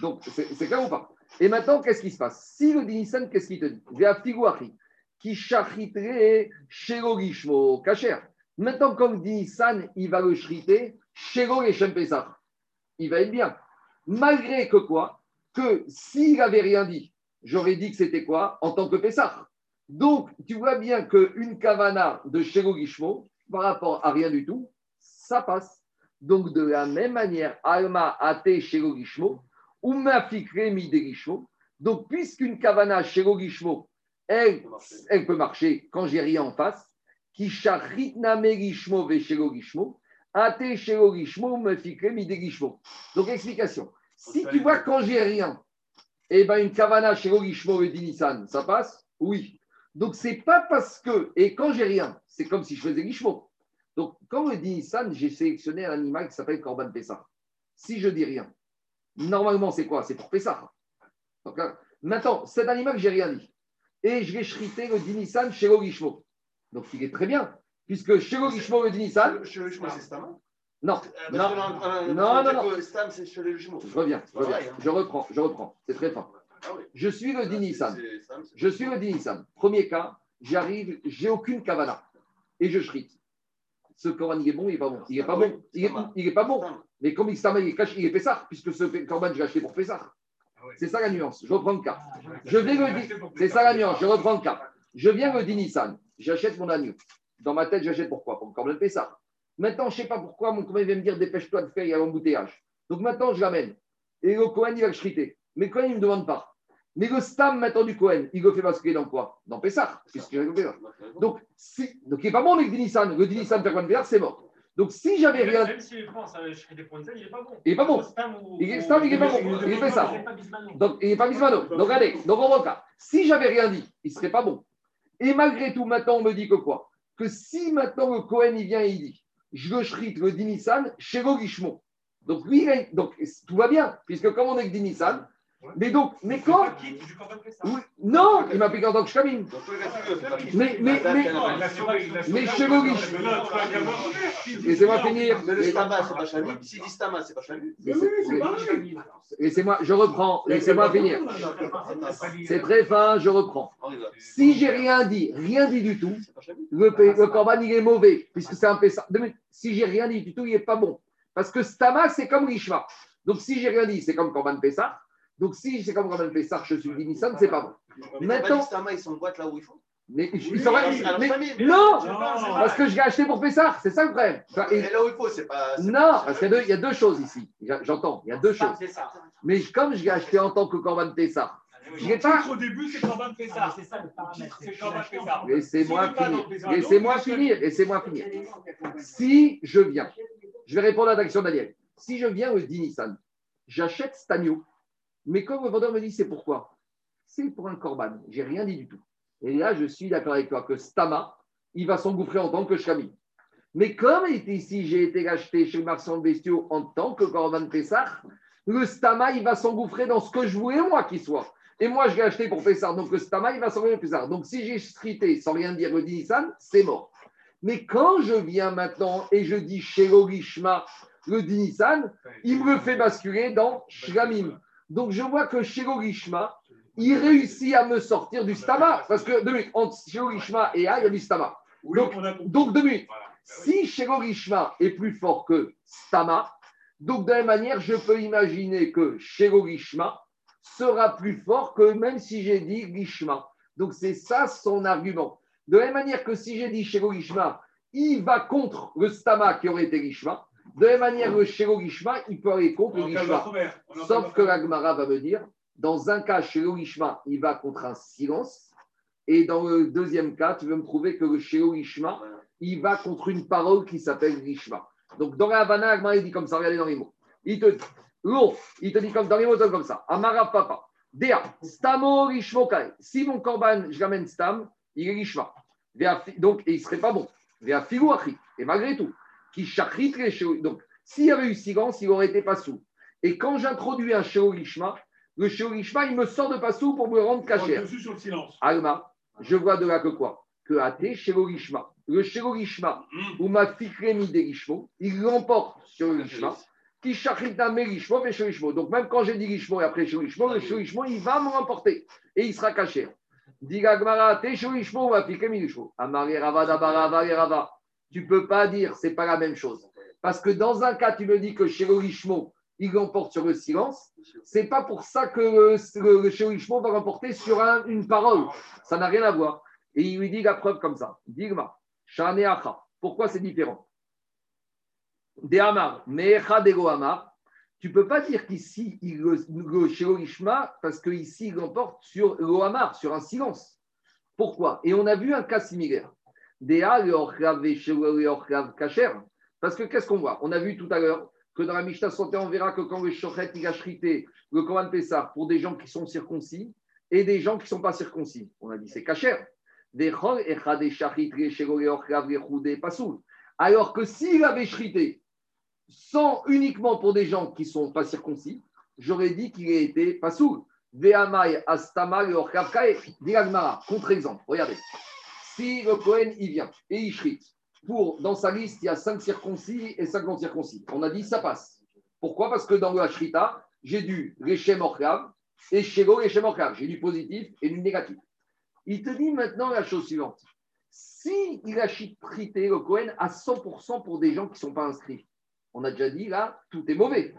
Donc c'est, c'est clair ou pas? Et maintenant, qu'est-ce qui se passe? Si le Dinissan, qu'est-ce qu'il te dit? De Aftilouachi, qui chariterait chez l'orishmo. Kacher. Maintenant, comme Dinissan, il va le chriter chez l'orishmo Pessah. Il va être bien. Malgré que quoi? Que s'il n'avait rien dit, j'aurais dit que c'était quoi? En tant que Pessah. Donc, tu vois bien qu'une kavana de Shelo Gishmo, par rapport à rien du tout, ça passe. Donc, de la même manière, Alma Ate Shelo Gishmo, Uma Fikre Mide Gishmo. Donc, puisqu'une kavana Shelo Gishmo, elle, elle peut marcher quand j'ai rien en face, qui Sharitna Me Gishmo Ve Shelo Gishmo, Ate Shelo Gishmo, Uma Fikre Mide Gishmo. Donc, explication. Si tu vois quand j'ai rien, eh ben une kavana chez Logishmo et Dinissan, ça passe? Oui. Donc c'est pas parce que, et quand j'ai rien, c'est comme si je faisais Lishmo. Donc quand le Dinissan, j'ai sélectionné un animal qui s'appelle Corban Pessah. Si je dis rien, normalement c'est quoi? C'est pour Pessah. Donc là, maintenant, cet animal que j'ai rien dit, et je vais chriter le Dinissan chez Logishmo. Donc il est très bien, puisque chez Logishmo et Dinissan. Chez Logishmo, c'est ça. Non, euh, non, non, euh, non, non, non. Stam, c'est chez les jumeaux. Je reviens, je, reviens. Vrai, hein. je reprends, je reprends. C'est très fort. Ah, oui. Je suis le Dinissan. Je suis le Dinissan. Premier cas, j'arrive, j'ai aucune kavana et je chrite. Ce Corban, il est bon, il est pas bon. Il est pas bon. Il est, il est pas bon. Mais comme il Stam, il est caché, il est Pessah, puisque ce Corban, je l'ai acheté pour Pessah. C'est ça la nuance. Je reprends le cas. Je vais le C'est ça la nuance. Je reprends le cas. Je viens le Dinissan. J'achète mon agneau. Dans ma tête, j'achète pourquoi? Pour le Corban Pessah. Maintenant, je ne sais pas pourquoi, mon Kohen va me dire dépêche-toi de faire, il y a l'embouteillage. Donc maintenant, je l'amène. Et le Kohen, il va le chriter. Mais le Kohen, il ne me demande pas. Mais le Stam, maintenant, du Kohen, il le fait basculer dans quoi? Dans Pessah. Puisque... Donc, si... Donc, il n'est pas bon avec Dinissan. Le Dinissan, c'est mort. Donc, si j'avais rien. Même si les France, je serais des Français, il n'est pas bon. Il n'est pas bon. Il n'est pas bon. Il n'est pas ça. Il n'est pas Bismano. Donc, regardez, donc on voit ça. Si j'avais rien dit, il ne serait pas bon. Et malgré tout, maintenant, on me dit que quoi? Que si maintenant le Cohen, il vient et il dit, je le shrite le Dinissan chez Gishmon. Donc, lui, donc, tout va bien, puisque comme on est que Dinissan. Mais donc, mais quand non, il m'applique en tant que Shkamim. Mais, mais, mais, mais Shelogish. Laissez-moi finir. Si Distama, c'est pas Shkamim. Laissez-moi, je reprends. Laissez-moi finir. C'est très fin, je reprends. Si j'ai rien dit, rien dit du tout, le Corban, il est mauvais, puisque c'est un Pessah. Si j'ai rien dit du tout, il n'est pas bon. Parce que Stama, c'est comme Rishma. Donc, si j'ai rien dit, c'est comme Corban Pessah. Donc, si c'est comme Corban Pessah, je suis Dinissan, c'est pas bon. Mais maintenant. Stama, ils s'emboîtent là où il faut. Mais ils s'emboîtent. Non, parce que je l'ai acheté pour Pessah, c'est ça le problème. Et là où il faut, c'est pas. Non, parce qu'il y a deux choses ici. J'entends, il y a deux choses. Mais comme je l'ai acheté en tant que Corban Pessah, je l'ai pas. Au début, c'est Corban Pessah. C'est ça le paramètre. C'est Corban Pessah. Laissez-moi finir. Laissez-moi finir. Laissez-moi finir. Si je viens, je vais répondre à la question d'Aniel. Si je viens au Dinissan, j'achète Stagno. Mais quand le vendeur me dit, c'est pourquoi? C'est pour un corban. J'ai rien dit du tout. Et là, je suis d'accord avec toi que Stama, il va s'engouffrer en tant que Shami. Mais comme ici, j'ai été acheté chez Marcel Bestiaux en tant que Corban Pessah, le Stama, il va s'engouffrer dans ce que je voulais, moi, qu'il soit. Et moi, je l'ai acheté pour Pessah. Donc, le Stama, il va s'engouffrer en Pessah. Donc, si j'ai strité sans rien dire le Dinissan, c'est mort. Mais quand je viens maintenant et je dis chez Logishma, le Dinissan, il me fait basculer dans Shlamim. Donc, je vois que Shelo Gishma, il réussit à me sortir du Stama. Parce que, deux minutes, entre Shelo Gishma et A, il y a du Stama. Oui, donc, a... donc, deux minutes. Voilà. Si Shelo Gishma est plus fort que Stama, donc, de la même manière, je peux imaginer que Shelo Gishma sera plus fort que même si j'ai dit Gishma. Donc, c'est ça son argument. De la même manière que si j'ai dit Shelo Gishma, il va contre le Stama qui aurait été Gishma. De la même manière, le Shelo Gishma, il peut aller contre le Gishma. Sauf que la Gemara va me dire, dans un cas, Shelo Gishma, il va contre un silence. Et dans le deuxième cas, tu veux me prouver que le Shelo Gishma, il va contre une parole qui s'appelle Gishma. Donc, dans la Havana, la Gemara, il dit comme ça, regardez dans les mots. Il te dit, l'eau, il te dit comme, dans les mots, comme ça. Amara Papa, Dea, Stamo Gishmo Kai. Si mon Corban, je l'amène Stam, il est Gishma. Donc, et il ne serait pas bon. Dea Figu Achi. Et malgré tout. Qui charrite les Shelo. Donc, s'il y avait eu silence, il n'aurait été pas sous. Et quand j'introduis un Shelo Gishma, le Shelo Gishma, il me sort de pas sous pour me rendre caché. Alma, je vois de là que quoi? Que Até Shelo Gishma. Le Shelo Gishma, ou ma fikremi des Gishmo, il l'emporte sur le Gishma, qui charrite un Gishmo et Shelo Gishmo. Donc, même quand j'ai dit Gishmo et après Shelo Gishmo, le Shelo Gishmo, il va me remporter et il sera caché. Diga Gmara, Até Shelo Gishmo, ou ma fikremi des Gishmo. Amari Rava, Dabara, Amari Rava. Tu ne peux pas dire, ce n'est pas la même chose. Parce que dans un cas, tu me dis que Shelo Gishma, il l'emporte sur le silence. Ce n'est pas pour ça que le, le Shelo Gishma va l'emporter sur un, une parole. Ça n'a rien à voir. Et il lui dit la preuve comme ça. Digma, Shane Acha. Pourquoi c'est différent? De Amar, Mecha Dego Amar. Tu ne peux pas dire qu'ici, il, le Shelo Gishma, parce qu'ici, il l'emporte sur le Amar, sur un silence. Pourquoi? Et on a vu un cas similaire. Parce que qu'est-ce qu'on voit? On a vu tout à l'heure que dans la Mishnah santé, on verra que quand le Shochet il a shrité le Corban Pessah pour des gens qui sont circoncis et des gens qui ne sont pas circoncis. On a dit c'est cachère. Alors que s'il avait shrité sans uniquement pour des gens qui ne sont pas circoncis, j'aurais dit qu'il a été pasoul. Contre-exemple, regardez. Si le Cohen, il vient et il shrite, pour, dans sa liste, il y a cinq circoncis et cinq non-circoncis. On a dit, ça passe. Pourquoi? Parce que dans le Hashrita, j'ai du Réchem Orkav et Shego Réchem Orkav. J'ai du positif et du négatif. Il te dit maintenant la chose suivante. Si il a shrité le Cohen à cent pour cent pour des gens qui ne sont pas inscrits, on a déjà dit, là, tout est mauvais.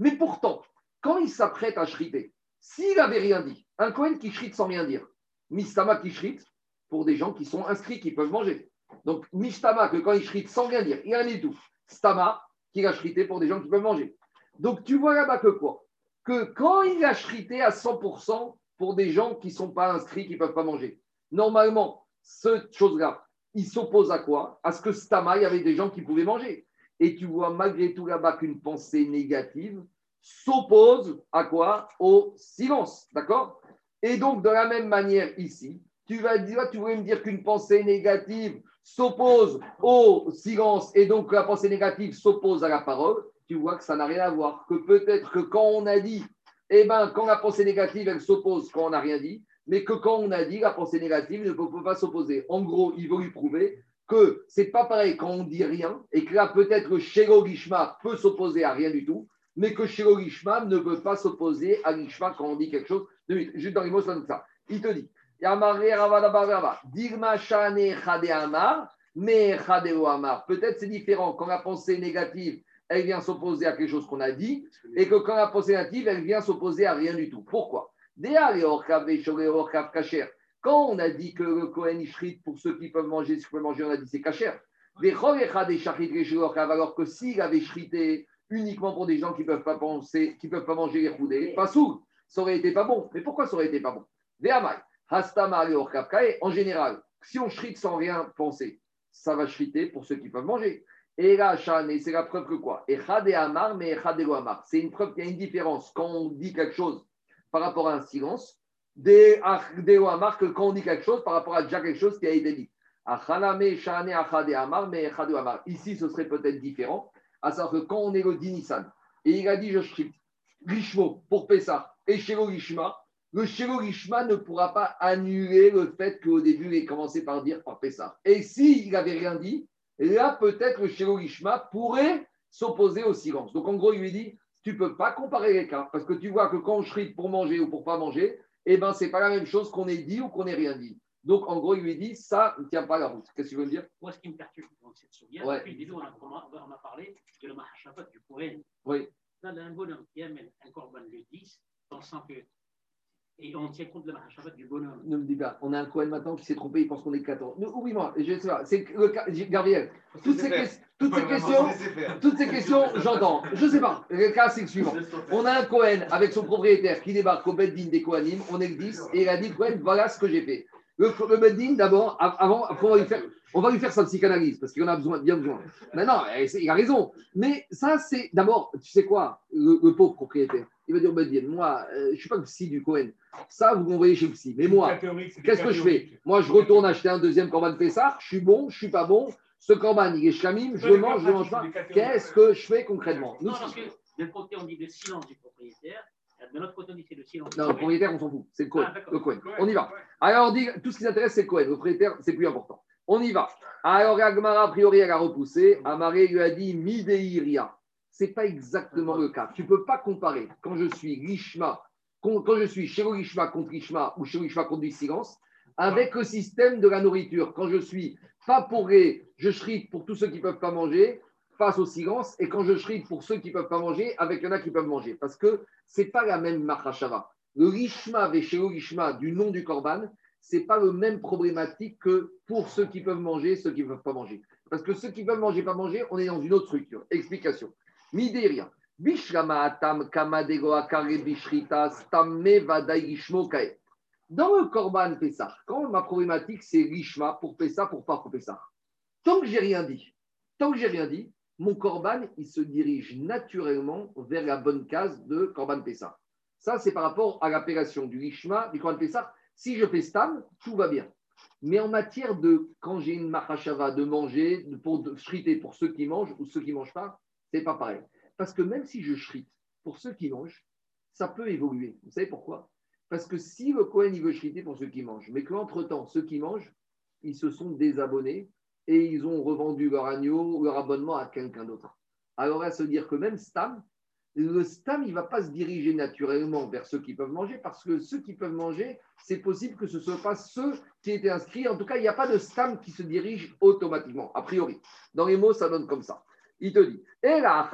Mais pourtant, quand il s'apprête à shriter, s'il n'avait rien dit, un Cohen qui shrite sans rien dire, Mistama qui shrite, pour des gens qui sont inscrits, qui peuvent manger. Donc, Mishtama, que quand il shrite sans rien dire, il y a un et tout. Stama, qu'il a shrité pour des gens qui peuvent manger. Donc, tu vois là-bas que quoi? Que quand il a shrité à cent pour cent pour des gens qui ne sont pas inscrits, qui ne peuvent pas manger, normalement, cette chose-là, il s'oppose à quoi? À ce que Stama, il y avait des gens qui pouvaient manger. Et tu vois malgré tout là-bas qu'une pensée négative s'oppose à quoi? Au silence, d'accord? Et donc, de la même manière ici, tu vas dire, tu voulais me dire qu'une pensée négative s'oppose au silence et donc la pensée négative s'oppose à la parole, tu vois que ça n'a rien à voir. Que peut-être que quand on a dit, eh bien, quand la pensée négative, elle s'oppose quand on n'a rien dit, mais que quand on a dit, la pensée négative ne peut pas s'opposer. En gros, il veut lui prouver que ce n'est pas pareil quand on dit rien et que là, peut-être que Shelo Gishma peut s'opposer à rien du tout, mais que Shelo Gishma ne peut pas s'opposer à Gishma quand on dit quelque chose. Juste dans les mots, ça donne ça. Il te dit, peut-être c'est différent quand la pensée négative, elle vient s'opposer à quelque chose qu'on a dit, et que quand la pensée négative, elle vient s'opposer à rien du tout. Pourquoi? Quand on a dit que le Kohen Ishrit, pour ceux qui peuvent manger, si peuvent manger, on a dit c'est kasher. Alors que s'il avait shrité uniquement pour des gens qui ne peuvent pas penser, qui peuvent pas manger les choudés, pas sourd, ça aurait été pas bon. Mais pourquoi ça aurait été pas bon? En général, si on shrite sans rien penser, ça va shriter pour ceux qui peuvent manger. Et là, c'est la preuve que quoi? C'est une preuve qu'il y a une différence quand on dit quelque chose par rapport à un silence, des Hamar que quand on dit quelque chose par rapport à déjà quelque chose qui a été dit. Ici, ce serait peut-être différent, à savoir que quand on est le Dinissan, et il a dit je shrite, Gishmo pour Pessah et Shelo Gishma, le Shelo Gishma ne pourra pas annuler le fait qu'au début, il ait commencé par dire par Pessah. Et s'il n'avait rien dit, là, peut-être, le Shelo Gishma pourrait s'opposer au silence. Donc, en gros, il lui dit, tu ne peux pas comparer les cas, parce que tu vois que quand on shrite pour manger ou pour ne pas manger, eh ben, ce n'est pas la même chose qu'on ait dit ou qu'on n'ait rien dit. Donc, en gros, il lui dit, ça ne tient pas la route. Qu'est-ce que tu veux me dire? Moi, ce qui me perturbe dans cette sourire, ouais. Depuis le début, on a, on, a, on a parlé de la mahashabat du Kohen. Oui. Là, un bonhomme qui amène un korban le dix, pensant que. Et on tient compte de la mahashabat du bonhomme. Ne me dis pas, on a un Kohen maintenant qui s'est trompé, il pense qu'on est quatorze. Oublie-moi, je sais pas. C'est le cas, Gabriel, toutes ces, que, toutes ces questions, toutes ces questions, j'entends. Je sais pas. Le cas, c'est le suivant. On a un Kohen avec son propriétaire qui débarque au Beddin des Kohanim, on est le dix, et il a dit, Kohen, voilà ce que j'ai fait. Le, le Beddin, d'abord, avant, après, on va lui faire, on va lui faire sa psychanalyse, parce qu'il en a besoin, bien besoin. Mais non, il a raison. Mais ça, c'est d'abord, tu sais quoi, le, le pauvre propriétaire. Il va dire, Beddin, moi, euh, je ne suis pas le psy du Kohen. Ça, vous m'envoyez chez le psy. Mais moi, qu'est-ce que je fais? Moi, je retourne acheter un deuxième corban de Pessah. Je suis bon, je ne suis pas bon. Ce corban, il est chamim, je le mange, je ne mange pas. Qu'est-ce que je fais concrètement? Non, parce que d'un côté, on dit le silence du propriétaire. De l'autre côté, on dit c'est le silence. Non, le propriétaire, on s'en fout. C'est le Kohen. Ah, le Kohen. On y va. Alors, on dit, tout ce qui s'intéresse, c'est le Kohen. Le propriétaire, c'est plus important. On y va. Alors, Agmara, a priori, elle a repoussé. Amaré lui a dit, Mideiria. Ce n'est pas exactement le cas. Tu ne peux pas comparer quand je suis Gishma, quand je suis Shelo Gishma contre Gishma ou Shelo Gishma contre du silence, avec le système de la nourriture. Quand je suis pas pour les, je shrite pour tous ceux qui ne peuvent pas manger, face au silence, et quand je shrite pour ceux qui ne peuvent pas manger, avec il y en a qui peuvent manger. Parce que ce n'est pas la même Mahashava. Le Gishma avec Shelo Gishma du nom du Korban, ce n'est pas le même problématique que pour ceux qui peuvent manger, ceux qui ne peuvent pas manger. Parce que ceux qui peuvent manger, pas manger, on est dans une autre structure. Explication. Mideiria. Dans le Korban Pessah, quand ma problématique c'est Gishma pour Pessah, pour pas pour Pessah. Tant que j'ai rien dit, tant que j'ai rien dit, mon Korban il se dirige naturellement vers la bonne case de Korban Pessah. Ça c'est par rapport à l'appellation du Gishma, du Korban Pessah. Si je fais Stam, tout va bien. Mais en matière de quand j'ai une Mahashava de manger, pour de shriter pour ceux qui mangent ou ceux qui ne mangent pas, c'est pas pareil. Parce que même si je shrite, pour ceux qui mangent, ça peut évoluer. Vous savez pourquoi? Parce que si le Kohen il veut shriter pour ceux qui mangent, mais que l'entre-temps, ceux qui mangent, ils se sont désabonnés et ils ont revendu leur agneau ou leur abonnement à quelqu'un d'autre. Alors à se dire que même Stam, le Stam, il ne va pas se diriger naturellement vers ceux qui peuvent manger, parce que ceux qui peuvent manger, c'est possible que ce ne soient pas ceux qui étaient inscrits. En tout cas, il n'y a pas de Stam qui se dirige automatiquement, a priori. Dans les mots, ça donne comme ça. Il te dit, et là,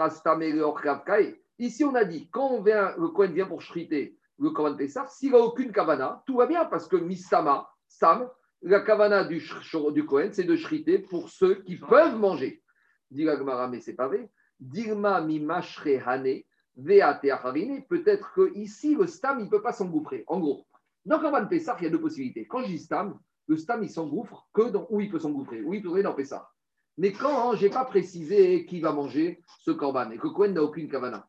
ici on a dit, quand on vient, le Kohen vient pour shriter le Korban Pessah, s'il n'a aucune kavana, tout va bien, parce que Mistama, Sam, la kavana du, du Kohen, c'est de shriter pour ceux qui peuvent manger. Dit la Gemara, mais c'est pas vrai. Dilma mi mashrehane veate acharine. Peut-être que ici le Stam, il ne peut pas s'engouffrer. En gros, dans le Korban Pessah, il y a deux possibilités. Quand je dis Stam, le Stam, il s'engouffre que dans où il peut s'engouffrer, où il peut aller dans Pessah. Mais quand hein, je n'ai pas précisé qui va manger ce Corban et que Cohen n'a aucune Kavana,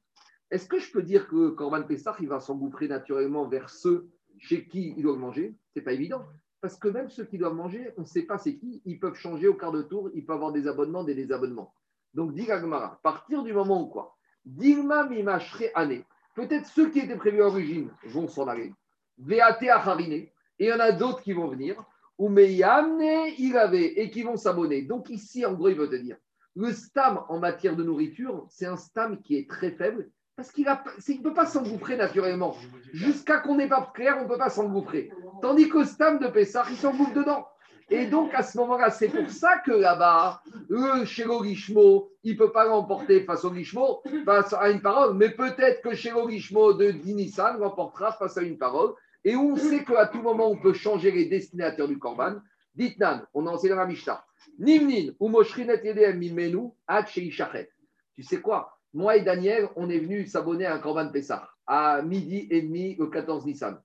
est-ce que je peux dire que Corban Pessah, il va s'engouffrer naturellement vers ceux chez qui ils doivent manger? Ce n'est pas évident. Parce que même ceux qui doivent manger, on ne sait pas c'est qui, ils peuvent changer au quart de tour, ils peuvent avoir des abonnements, des désabonnements. Donc, dit Gagmara, à partir du moment où quoi Dilma Mimachre Ané, peut-être ceux qui étaient prévus à l'origine vont s'en aller. Veate Acharine, et il y en a d'autres qui vont venir, ou Meyamne Ilave, et qui vont s'abonner. Donc, ici, en gros, il veut te dire, le stam en matière de nourriture, c'est un stam qui est très faible. Parce qu'il ne peut pas s'engouffrer naturellement. Jusqu'à qu'on n'est pas clair, on ne peut pas s'engouffrer. Tandis qu'au Stam de Pessah, il s'engouffre dedans. Et donc, à ce moment-là, c'est pour ça que là-bas, le Shelo Gishmo, il ne peut pas l'emporter face au Gishmo, face à une parole. Mais peut-être que Shelo Gishmo de Dinissan l'emportera face à une parole. Et on sait qu'à tout moment, on peut changer les destinataires du Korban. Ditnan, on a enseigné dans la Mishnah. Nimnin, ou Moshrinet Yedem Mimenu, Ad Shei Shachet. Tu sais quoi? Moi et Daniel, on est venu s'abonner à un Corban Pessah à midi et demi le quatorze Nissan.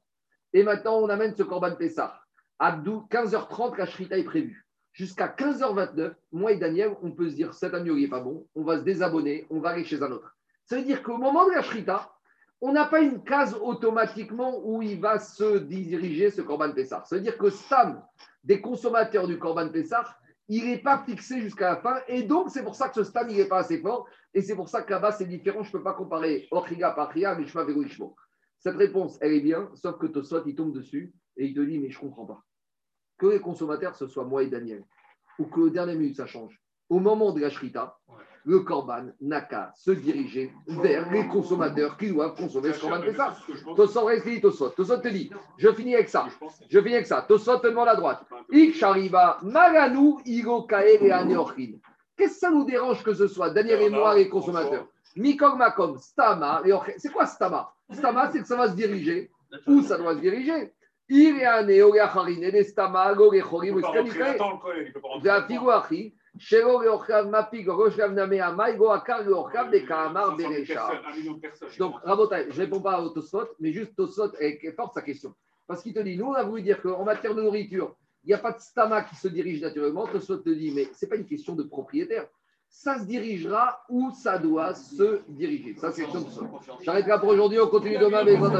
Et maintenant, on amène ce Corban Pessah à quinze heures trente, la Shrita est prévue. Jusqu'à quinze heures vingt-neuf, moi et Daniel, on peut se dire cet agneau n'est pas bon, on va se désabonner, on va aller chez un autre. Ça veut dire qu'au moment de la Shrita, on n'a pas une case automatiquement où il va se diriger ce Corban Pessah. Ça veut dire que Stam, des consommateurs du Corban Pessah, il n'est pas fixé jusqu'à la fin. Et donc, c'est pour ça que ce stam, il n'est pas assez fort. Et c'est pour ça que là-bas, c'est différent. Je ne peux pas comparer Orhiga par Ria, mais je fais verrou Ishmo. Cette réponse, elle est bien, sauf que Tosot, il tombe dessus et il te dit, mais je ne comprends pas. Que les consommateurs, ce soit moi et Daniel, ou que au dernier minute, ça change. Au moment de la Shrita, le Corban n'a qu'à se diriger vers les consommateurs qui doivent consommer ce Corban Pessah. Tosot reste dit Tosot. Tosot te dit, je finis avec ça. Je finis avec ça. Tosot te demande à droite. Ikshariba, Maganou, Iro, Kael et Anéorkin. Qu'est-ce que ça nous dérange que ce soit Daniel et moi les consommateurs? Mikom, Makom, Stama. C'est quoi Stama? Stama, c'est que ça va se diriger. Où ça doit se diriger? Il y a un Eogaharine, les Stama, Gogechorim, Escalicae. La Figuachi. Donc, Rabotai, je ne réponds pas à Tosot, mais juste Tosot force sa question. Parce qu'il te dit, nous, on a voulu dire qu'en matière de nourriture, il n'y a pas de stama qui se dirige naturellement. Tosot te dit, mais ce n'est pas une question de propriétaire. Ça se dirigera où ça doit se diriger. Ça, c'est Tosot. J'arrête là pour aujourd'hui, on continue demain avec votre